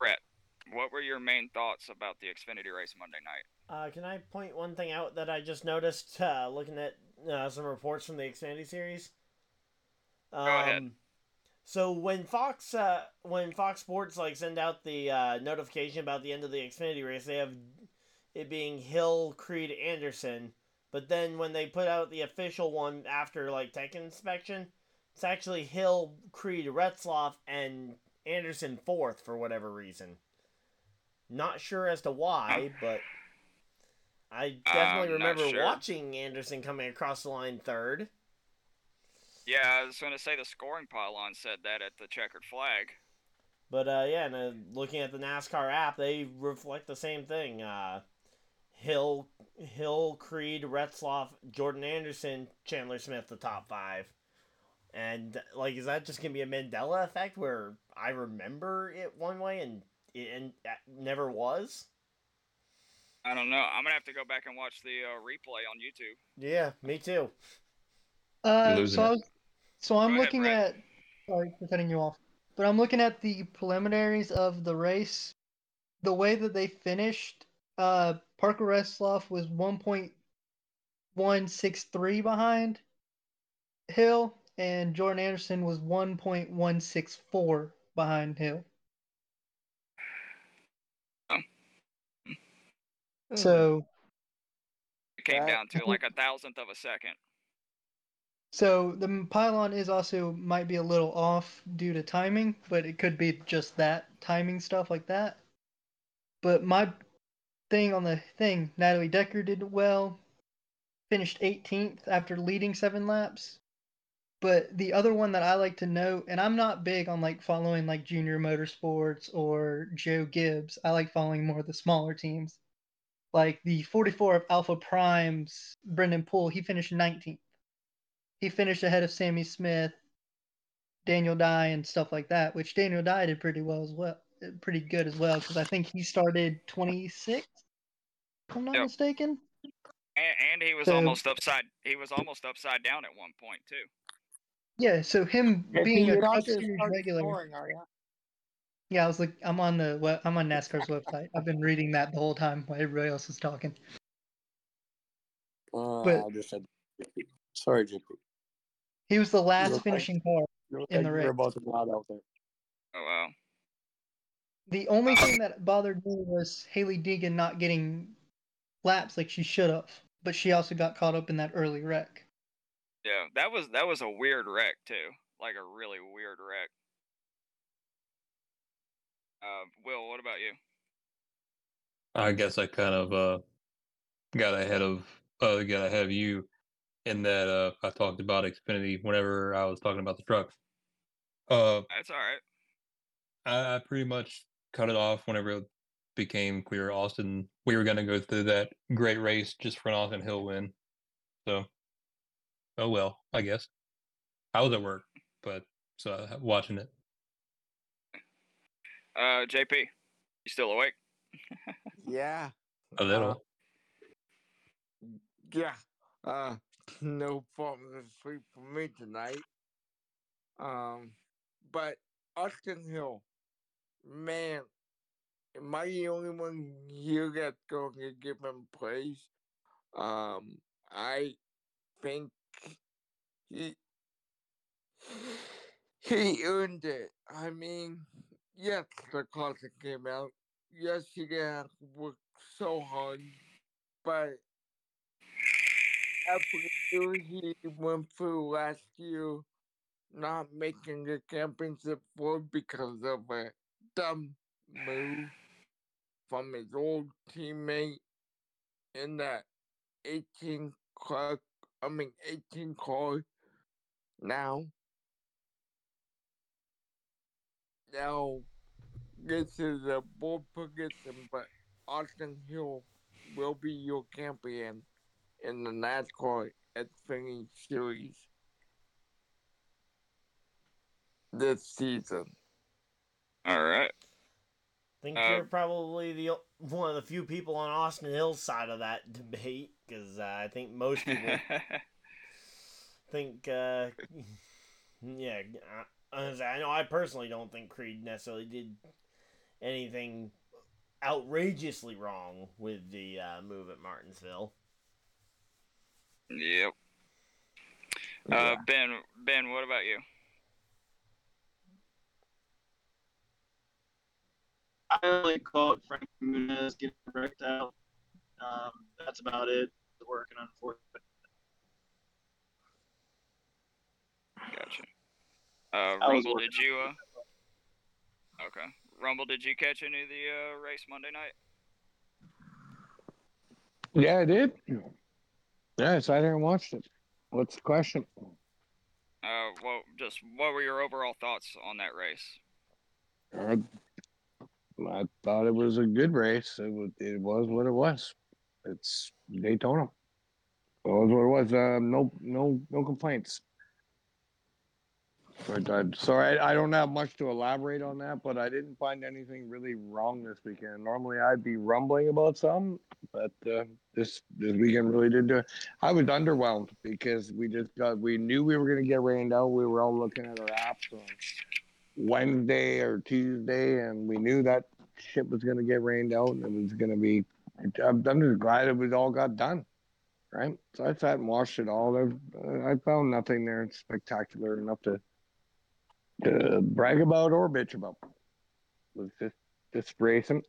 Brett, what were your main thoughts about the Xfinity race Monday night? Uh, can I point one thing out that I just noticed uh, looking at uh, some reports from the Xfinity Series? Um, Go ahead. So when Fox, uh, when Fox Sports like send out the uh, notification about the end of the Xfinity race, they have it being Hill, Creed, Anderson. But then when they put out the official one after like tech inspection, it's actually Hill, Creed, Retzloff, and Anderson fourth for whatever reason. Not sure as to why, but. I definitely um, remember sure. watching Anderson coming across the line third. Yeah, I was going to say the scoring pylon said that at the checkered flag. But, uh, yeah, and uh, looking at the NASCAR app, they reflect the same thing. Uh, Hill, Hill, Creed, Retzloff, Jordan Anderson, Chandler Smith, the top five. And, like, is that just going to be a Mandela effect where I remember it one way and it and, uh, never was? I don't know. I'm going to have to go back and watch the uh, replay on YouTube. Yeah, me too. Uh, so, I was, so I'm looking at... Sorry for cutting you off. But I'm looking at the preliminaries of the race. The way that they finished, uh, Parker Westloff was one point one six three behind Hill, and Jordan Anderson was one point one six four behind Hill. Oh. So it came uh, down to like a thousandth of a second. So the pylon is also might be a little off due to timing, but it could be just that timing stuff like that. But my thing on the thing, Natalie Decker did well, finished eighteenth after leading seven laps. But the other one that I like to note, and I'm not big on like following like Junior Motorsports or Joe Gibbs. I like following more of the smaller teams. Like the forty-four of Alpha Prime's Brendan Poole, he finished nineteenth. He finished ahead of Sammy Smith, Daniel Dye, and stuff like that, which Daniel Dye did pretty well as well, pretty good as well, because I think he started twenty-sixth, if I'm not yep. mistaken. And, and he was so, almost upside. He was almost upside down at one point too. Yeah, so him if being a Cup Series regular. Scoring, yeah, I was like, I'm on the I'm on NASCAR's website. I've been reading that the whole time while everybody else is talking. Uh, but, I just said, sorry, J P. He was the last like, finishing car like in the race. About to go out there. Oh wow! The only thing that bothered me was Haley Deegan not getting laps like she should have, but she also got caught up in that early wreck. Yeah, that was that was a weird wreck too, like a really weird wreck. Uh, Will, what about you? I guess I kind of uh, got ahead of uh, got ahead of you in that uh, I talked about Xfinity whenever I was talking about the trucks. Uh, That's all right. I, I pretty much cut it off whenever it became clear Austin we were going to go through that great race just for an Austin Hill win. So, oh well, I guess. I was at work, but so uh, watching it. Uh, J P, you still awake? Yeah. A little. Uh, yeah. Uh, no fault of the sleep for me tonight. Um, but Austin Hill, man, am I the only one here that's going to give him praise? Um, I think he he earned it. I mean, yes, the classic came out. Yes, he didn't work so hard, but after he went through last year, not making the championship four because of a dumb move from his old teammate in that eighteen car. I mean, eighteen car now. Now, this is a bold prediction, but Austin Hill will be your champion in the NASCAR Xfinity Series this season. All right. I think uh, you're probably the one of the few people on Austin Hill's side of that debate, because uh, I think most people think, uh, yeah, I, I know I personally don't think Creed necessarily did anything outrageously wrong with the uh, move at Martinsville. Yep. Uh, yeah. Ben, Ben, what about you? I only caught Frank Muniz getting wrecked out. Um, that's about it. It's working, unfortunately. Gotcha. Uh, Rumble, did you? Uh... Okay. Rumble, did you catch any of the uh, race Monday night? Yeah, I did. Yeah, so I didn't watch it. What's the question? Uh, well, just what were your overall thoughts on that race? Uh, I thought it was a good race. It was, it was what it was. It's Daytona. It was what it was. Uh, no, no, no complaints. Sorry, I, I don't have much to elaborate on that, but I didn't find anything really wrong this weekend. Normally, I'd be rumbling about something, but uh, this this weekend really did do it. I was underwhelmed because we just got we knew we were going to get rained out. We were all looking at our apps on Wednesday or Tuesday, and we knew that shit was going to get rained out, and it was going to be – I'm just glad it was all got done, right? So I sat and watched it all. I found nothing there spectacular enough to, to brag about or bitch about. It was just, just racing.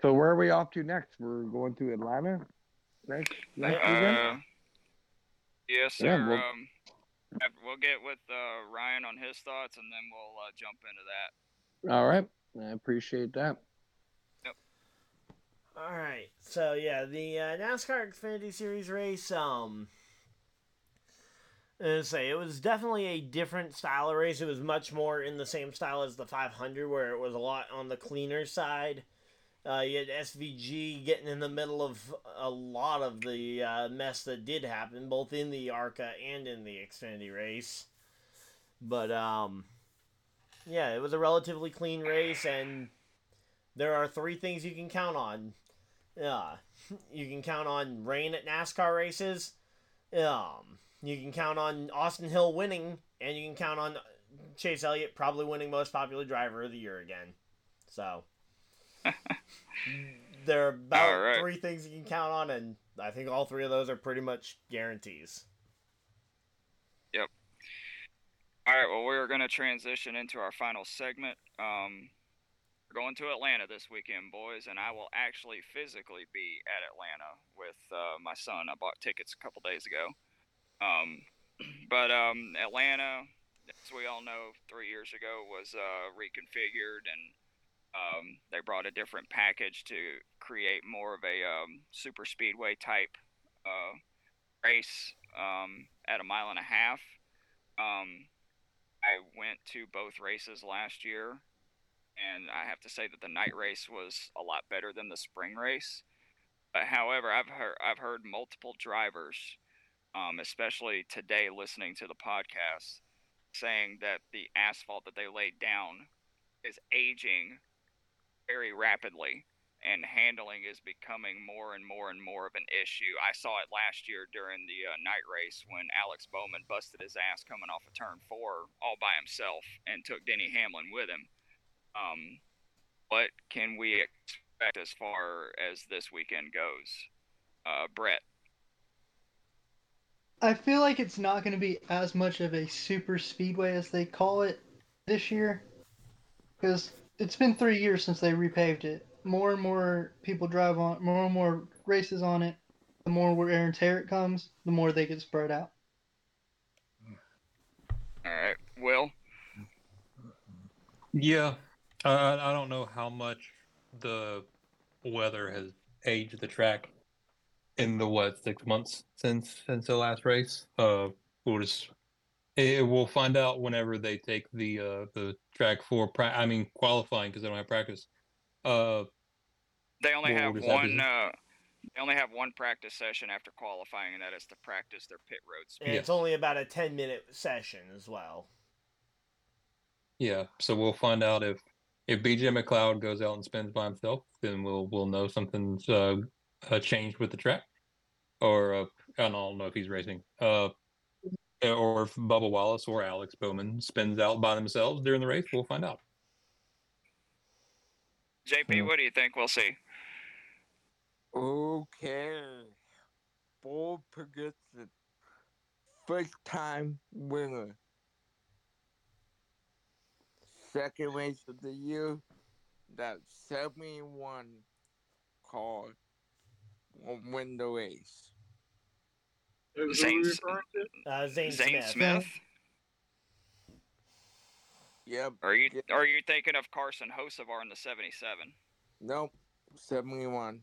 So where are we off to next? We're going to Atlanta next, next uh, weekend? Yes, yeah, sir. We'll, um, we'll get with uh, Ryan on his thoughts, and then we'll uh, jump into that. All right. I appreciate that. Yep. All right. So, yeah, the uh, NASCAR Xfinity Series race, um, I was say, it was definitely a different style of race. It was much more in the same style as the five hundred, where it was a lot on the cleaner side. Uh, you had S V G getting in the middle of a lot of the uh, mess that did happen, both in the ARCA and in the Xfinity race. But, um, yeah, it was a relatively clean race, and there are three things you can count on. Uh, you can count on rain at NASCAR races, um, you can count on Austin Hill winning, and you can count on Chase Elliott probably winning Most Popular Driver of the Year again. So... there are about right. three things you can count on, and I think all three of those are pretty much guarantees. Yep. All right, well, we're going to transition into our final segment. Um, we're going to Atlanta this weekend, boys, and I will actually physically be at Atlanta with uh, my son. I bought tickets a couple days ago. Um, but um, Atlanta, as we all know, three years ago was uh, reconfigured, and Um, they brought a different package to create more of a um, super speedway type uh, race um, at a mile and a half. Um, I went to both races last year, and I have to say that the night race was a lot better than the spring race. But however, I've heard I've heard multiple drivers, um, especially today listening to the podcast, saying that the asphalt that they laid down is aging very rapidly, and handling is becoming more and more and more of an issue. I saw it last year during the uh, night race when Alex Bowman busted his ass coming off of turn four all by himself and took Denny Hamlin with him. Um, what can we expect as far as this weekend goes? Uh, Brett? I feel like it's not going to be as much of a super speedway as they call it this year, because it's been three years since they repaved it. More and more people drive on, more and more races on it. The more wear and tear it comes, the more they get spread out. All right, Will? Yeah, I, I don't know how much the weather has aged the track in the, what, six months since since the last race. Uh, we'll just... It, we'll find out whenever they take the uh, the track for pra- I mean qualifying, because they don't have practice. Uh, they only have one. Uh, they only have one practice session after qualifying, and that is to practice their pit road speed. And it's yeah. only about a ten minute session as well. Yeah, so we'll find out if, if B J McLeod goes out and spins by himself, then we'll we'll know something's uh, uh, changed with the track, or uh, I don't know if he's racing. Uh, Or if Bubba Wallace or Alex Bowman spins out by themselves during the race, we'll find out. J P, what do you think we'll see? Okay. Bold prediction. First time winner. Second race of the year. That seventy-one car will win the race. Zane, uh, Zane, Zane Smith. Smith? Yep. Are you are you thinking of Carson Hocevar in the seventy-seven? Nope. seventy-one.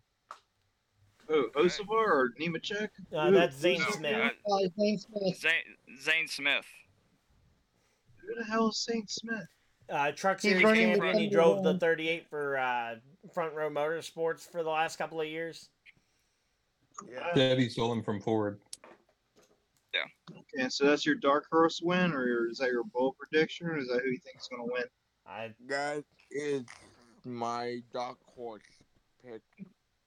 Oh, Hocevar or Nemechek? Uh, that's Zane Smith. Uh, Zane Smith. Zane, Zane Smith. Who the hell is Zane Smith? Uh, truck series champion. He drove the thirty-eight for uh, Front Row Motorsports for the last couple of years. Yeah. Debbie stole him from Ford. Yeah. Okay, so that's your dark horse win, or is that your bold prediction, or is that who you think is going to win? I that is my dark horse pick.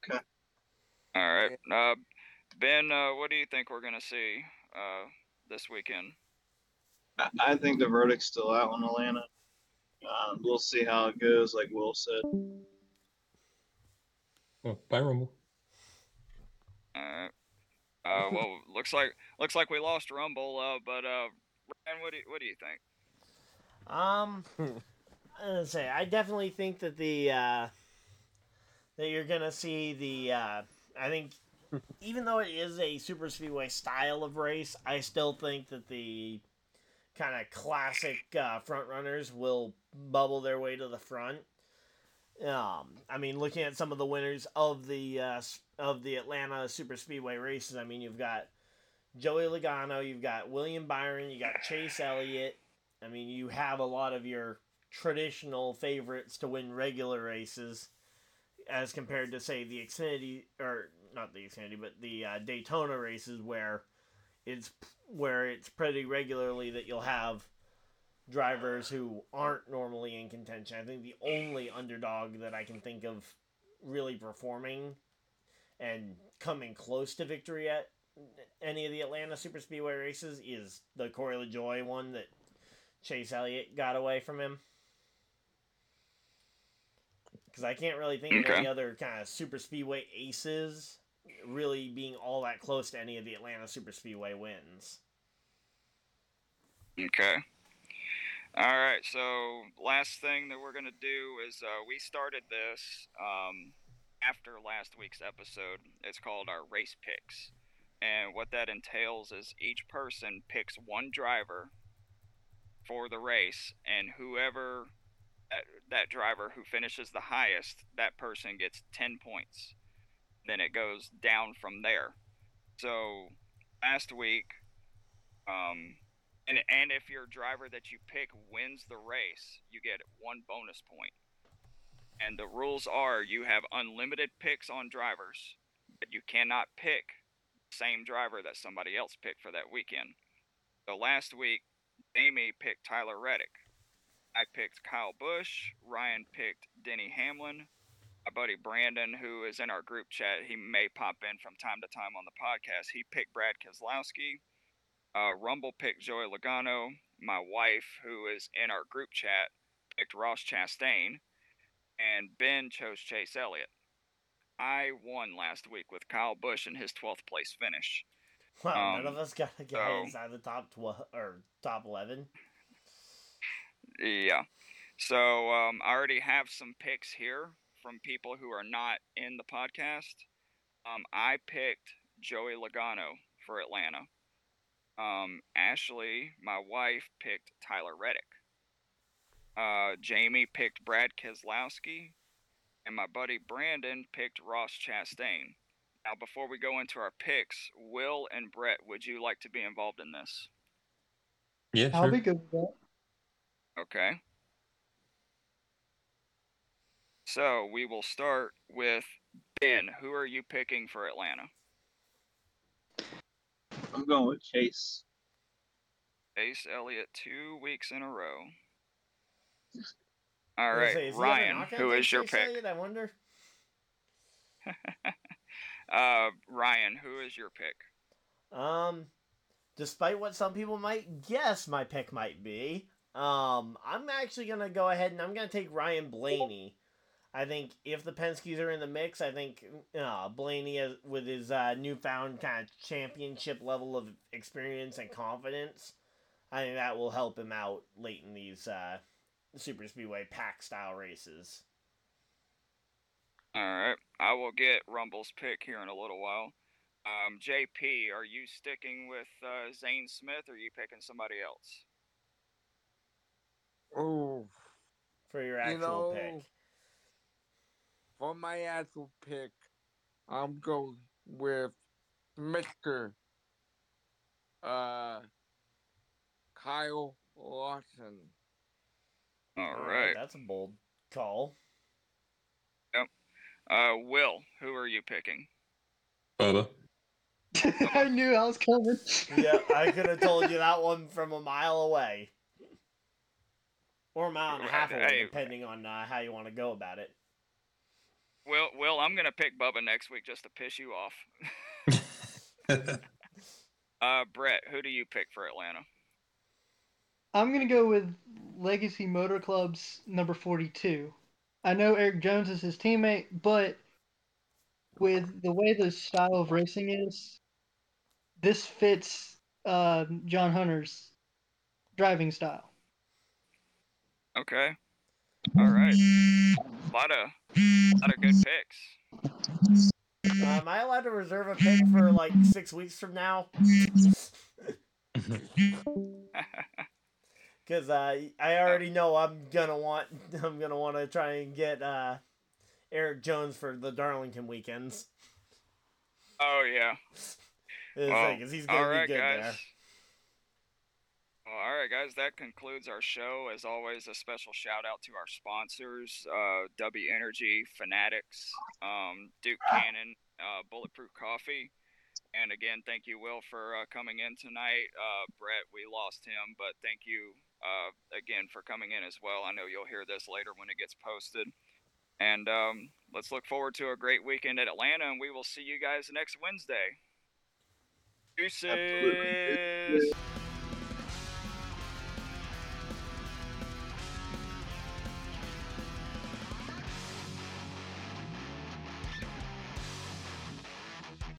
Okay. All right, uh, Ben, uh, what do you think we're going to see uh, this weekend? I think the verdict's still out in Atlanta. Um, we'll see how it goes, like Will said. Oh, bye, Rumble. All right. Uh, well, looks like looks like we lost Rumble. Uh, but uh, Ryan, what do you, what do you think? Um, I was gonna say I definitely think that the uh, that you're gonna see the. Uh, I think even though it is a super speedway style of race, I still think that the kind of classic uh, front runners will bubble their way to the front. Um, I mean, looking at some of the winners of the uh, of the Atlanta Super Speedway races, I mean, you've got Joey Logano, you've got William Byron, you got Chase Elliott. I mean, you have a lot of your traditional favorites to win regular races, as compared to say the Xfinity or not the Xfinity, but the uh, Daytona races, where it's where it's pretty regularly that you'll have drivers who aren't normally in contention. I think the only underdog that I can think of really performing and coming close to victory at any of the Atlanta Super Speedway races is the Corey LaJoie one that Chase Elliott got away from him. Because I can't really think okay. of any other kind of Super Speedway aces really being all that close to any of the Atlanta Super Speedway wins. Okay. All right, so last thing that we're going to do is uh, we started this um, after last week's episode. It's called our race picks. And what that entails is each person picks one driver for the race, and whoever that, that driver who finishes the highest, that person gets ten points. Then it goes down from there. So last week... Um, And and if your driver that you pick wins the race, you get one bonus point. And the rules are you have unlimited picks on drivers, but you cannot pick the same driver that somebody else picked for that weekend. So last week, Jamie picked Tyler Reddick. I picked Kyle Busch. Ryan picked Denny Hamlin. My buddy Brandon, who is in our group chat, he may pop in from time to time on the podcast. He picked Brad Keselowski. Uh, Rumble picked Joey Logano. My wife, who is in our group chat, picked Ross Chastain. And Ben chose Chase Elliott. I won last week with Kyle Busch in his twelfth place finish. Wow, um, none of us got to get so, inside the top twelve or top eleven. Yeah. So um, I already have some picks here from people who are not in the podcast. Um, I picked Joey Logano for Atlanta. Um, Ashley, my wife, picked Tyler Reddick. Uh, Jamie picked Brad Keselowski. And my buddy Brandon picked Ross Chastain. Now, before we go into our picks, Will and Brett, would you like to be involved in this? Yeah, sure. I'll be good with that. Okay. So, we will start with Ben. Who are you picking for Atlanta? I'm going with Chase. Chase Elliott, two weeks in a row. All right, say, Ryan, who is your Chase pick? Elliott, I wonder. uh, Ryan, who is your pick? Um, despite what some people might guess my pick might be, um, I'm actually going to go ahead and I'm going to take Ryan Blaney. I think if the Penskes are in the mix, I think uh, Blaney, has, with his uh, newfound kind of championship level of experience and confidence, I think that will help him out late in these uh, Super Speedway pack-style races. All right. I will get Rumble's pick here in a little while. Um, J P, are you sticking with uh, Zane Smith, or are you picking somebody else? Oh. For your actual you know... pick. On my actual pick, I'm going with Mister Uh, Kyle Larson. All right. That's a bold call. Yep. Uh, Will, who are you picking? Bubba. I knew I was coming. Yeah, I could have told you that one from a mile away. Or a mile and a half away, hey, depending on uh, how you want to go about it. Well, Will, I'm going to pick Bubba next week just to piss you off. uh, Brett, who do you pick for Atlanta? I'm going to go with Legacy Motor Club's number forty-two. I know Eric Jones is his teammate, but with the way the style of racing is, this fits uh, John Hunter's driving style. Okay. All right. A lot of, a lot of good picks. Uh, am I allowed to reserve a pick for like six weeks from now? Because uh, I already know I'm gonna want I'm gonna want to try and get uh, Eric Jones for the Darlington weekends. Oh yeah. Well, thing, he's gonna all right, be good guys. There. Well, all right, guys, that concludes our show. As always, a special shout-out to our sponsors, uh, W Energy, Fanatics, um, Duke Cannon, uh, Bulletproof Coffee. And, again, thank you, Will, for uh, coming in tonight. Uh, Brett, we lost him, but thank you, uh, again, for coming in as well. I know you'll hear this later when it gets posted. And um, let's look forward to a great weekend at Atlanta, and we will see you guys next Wednesday. Deuces! Absolutely.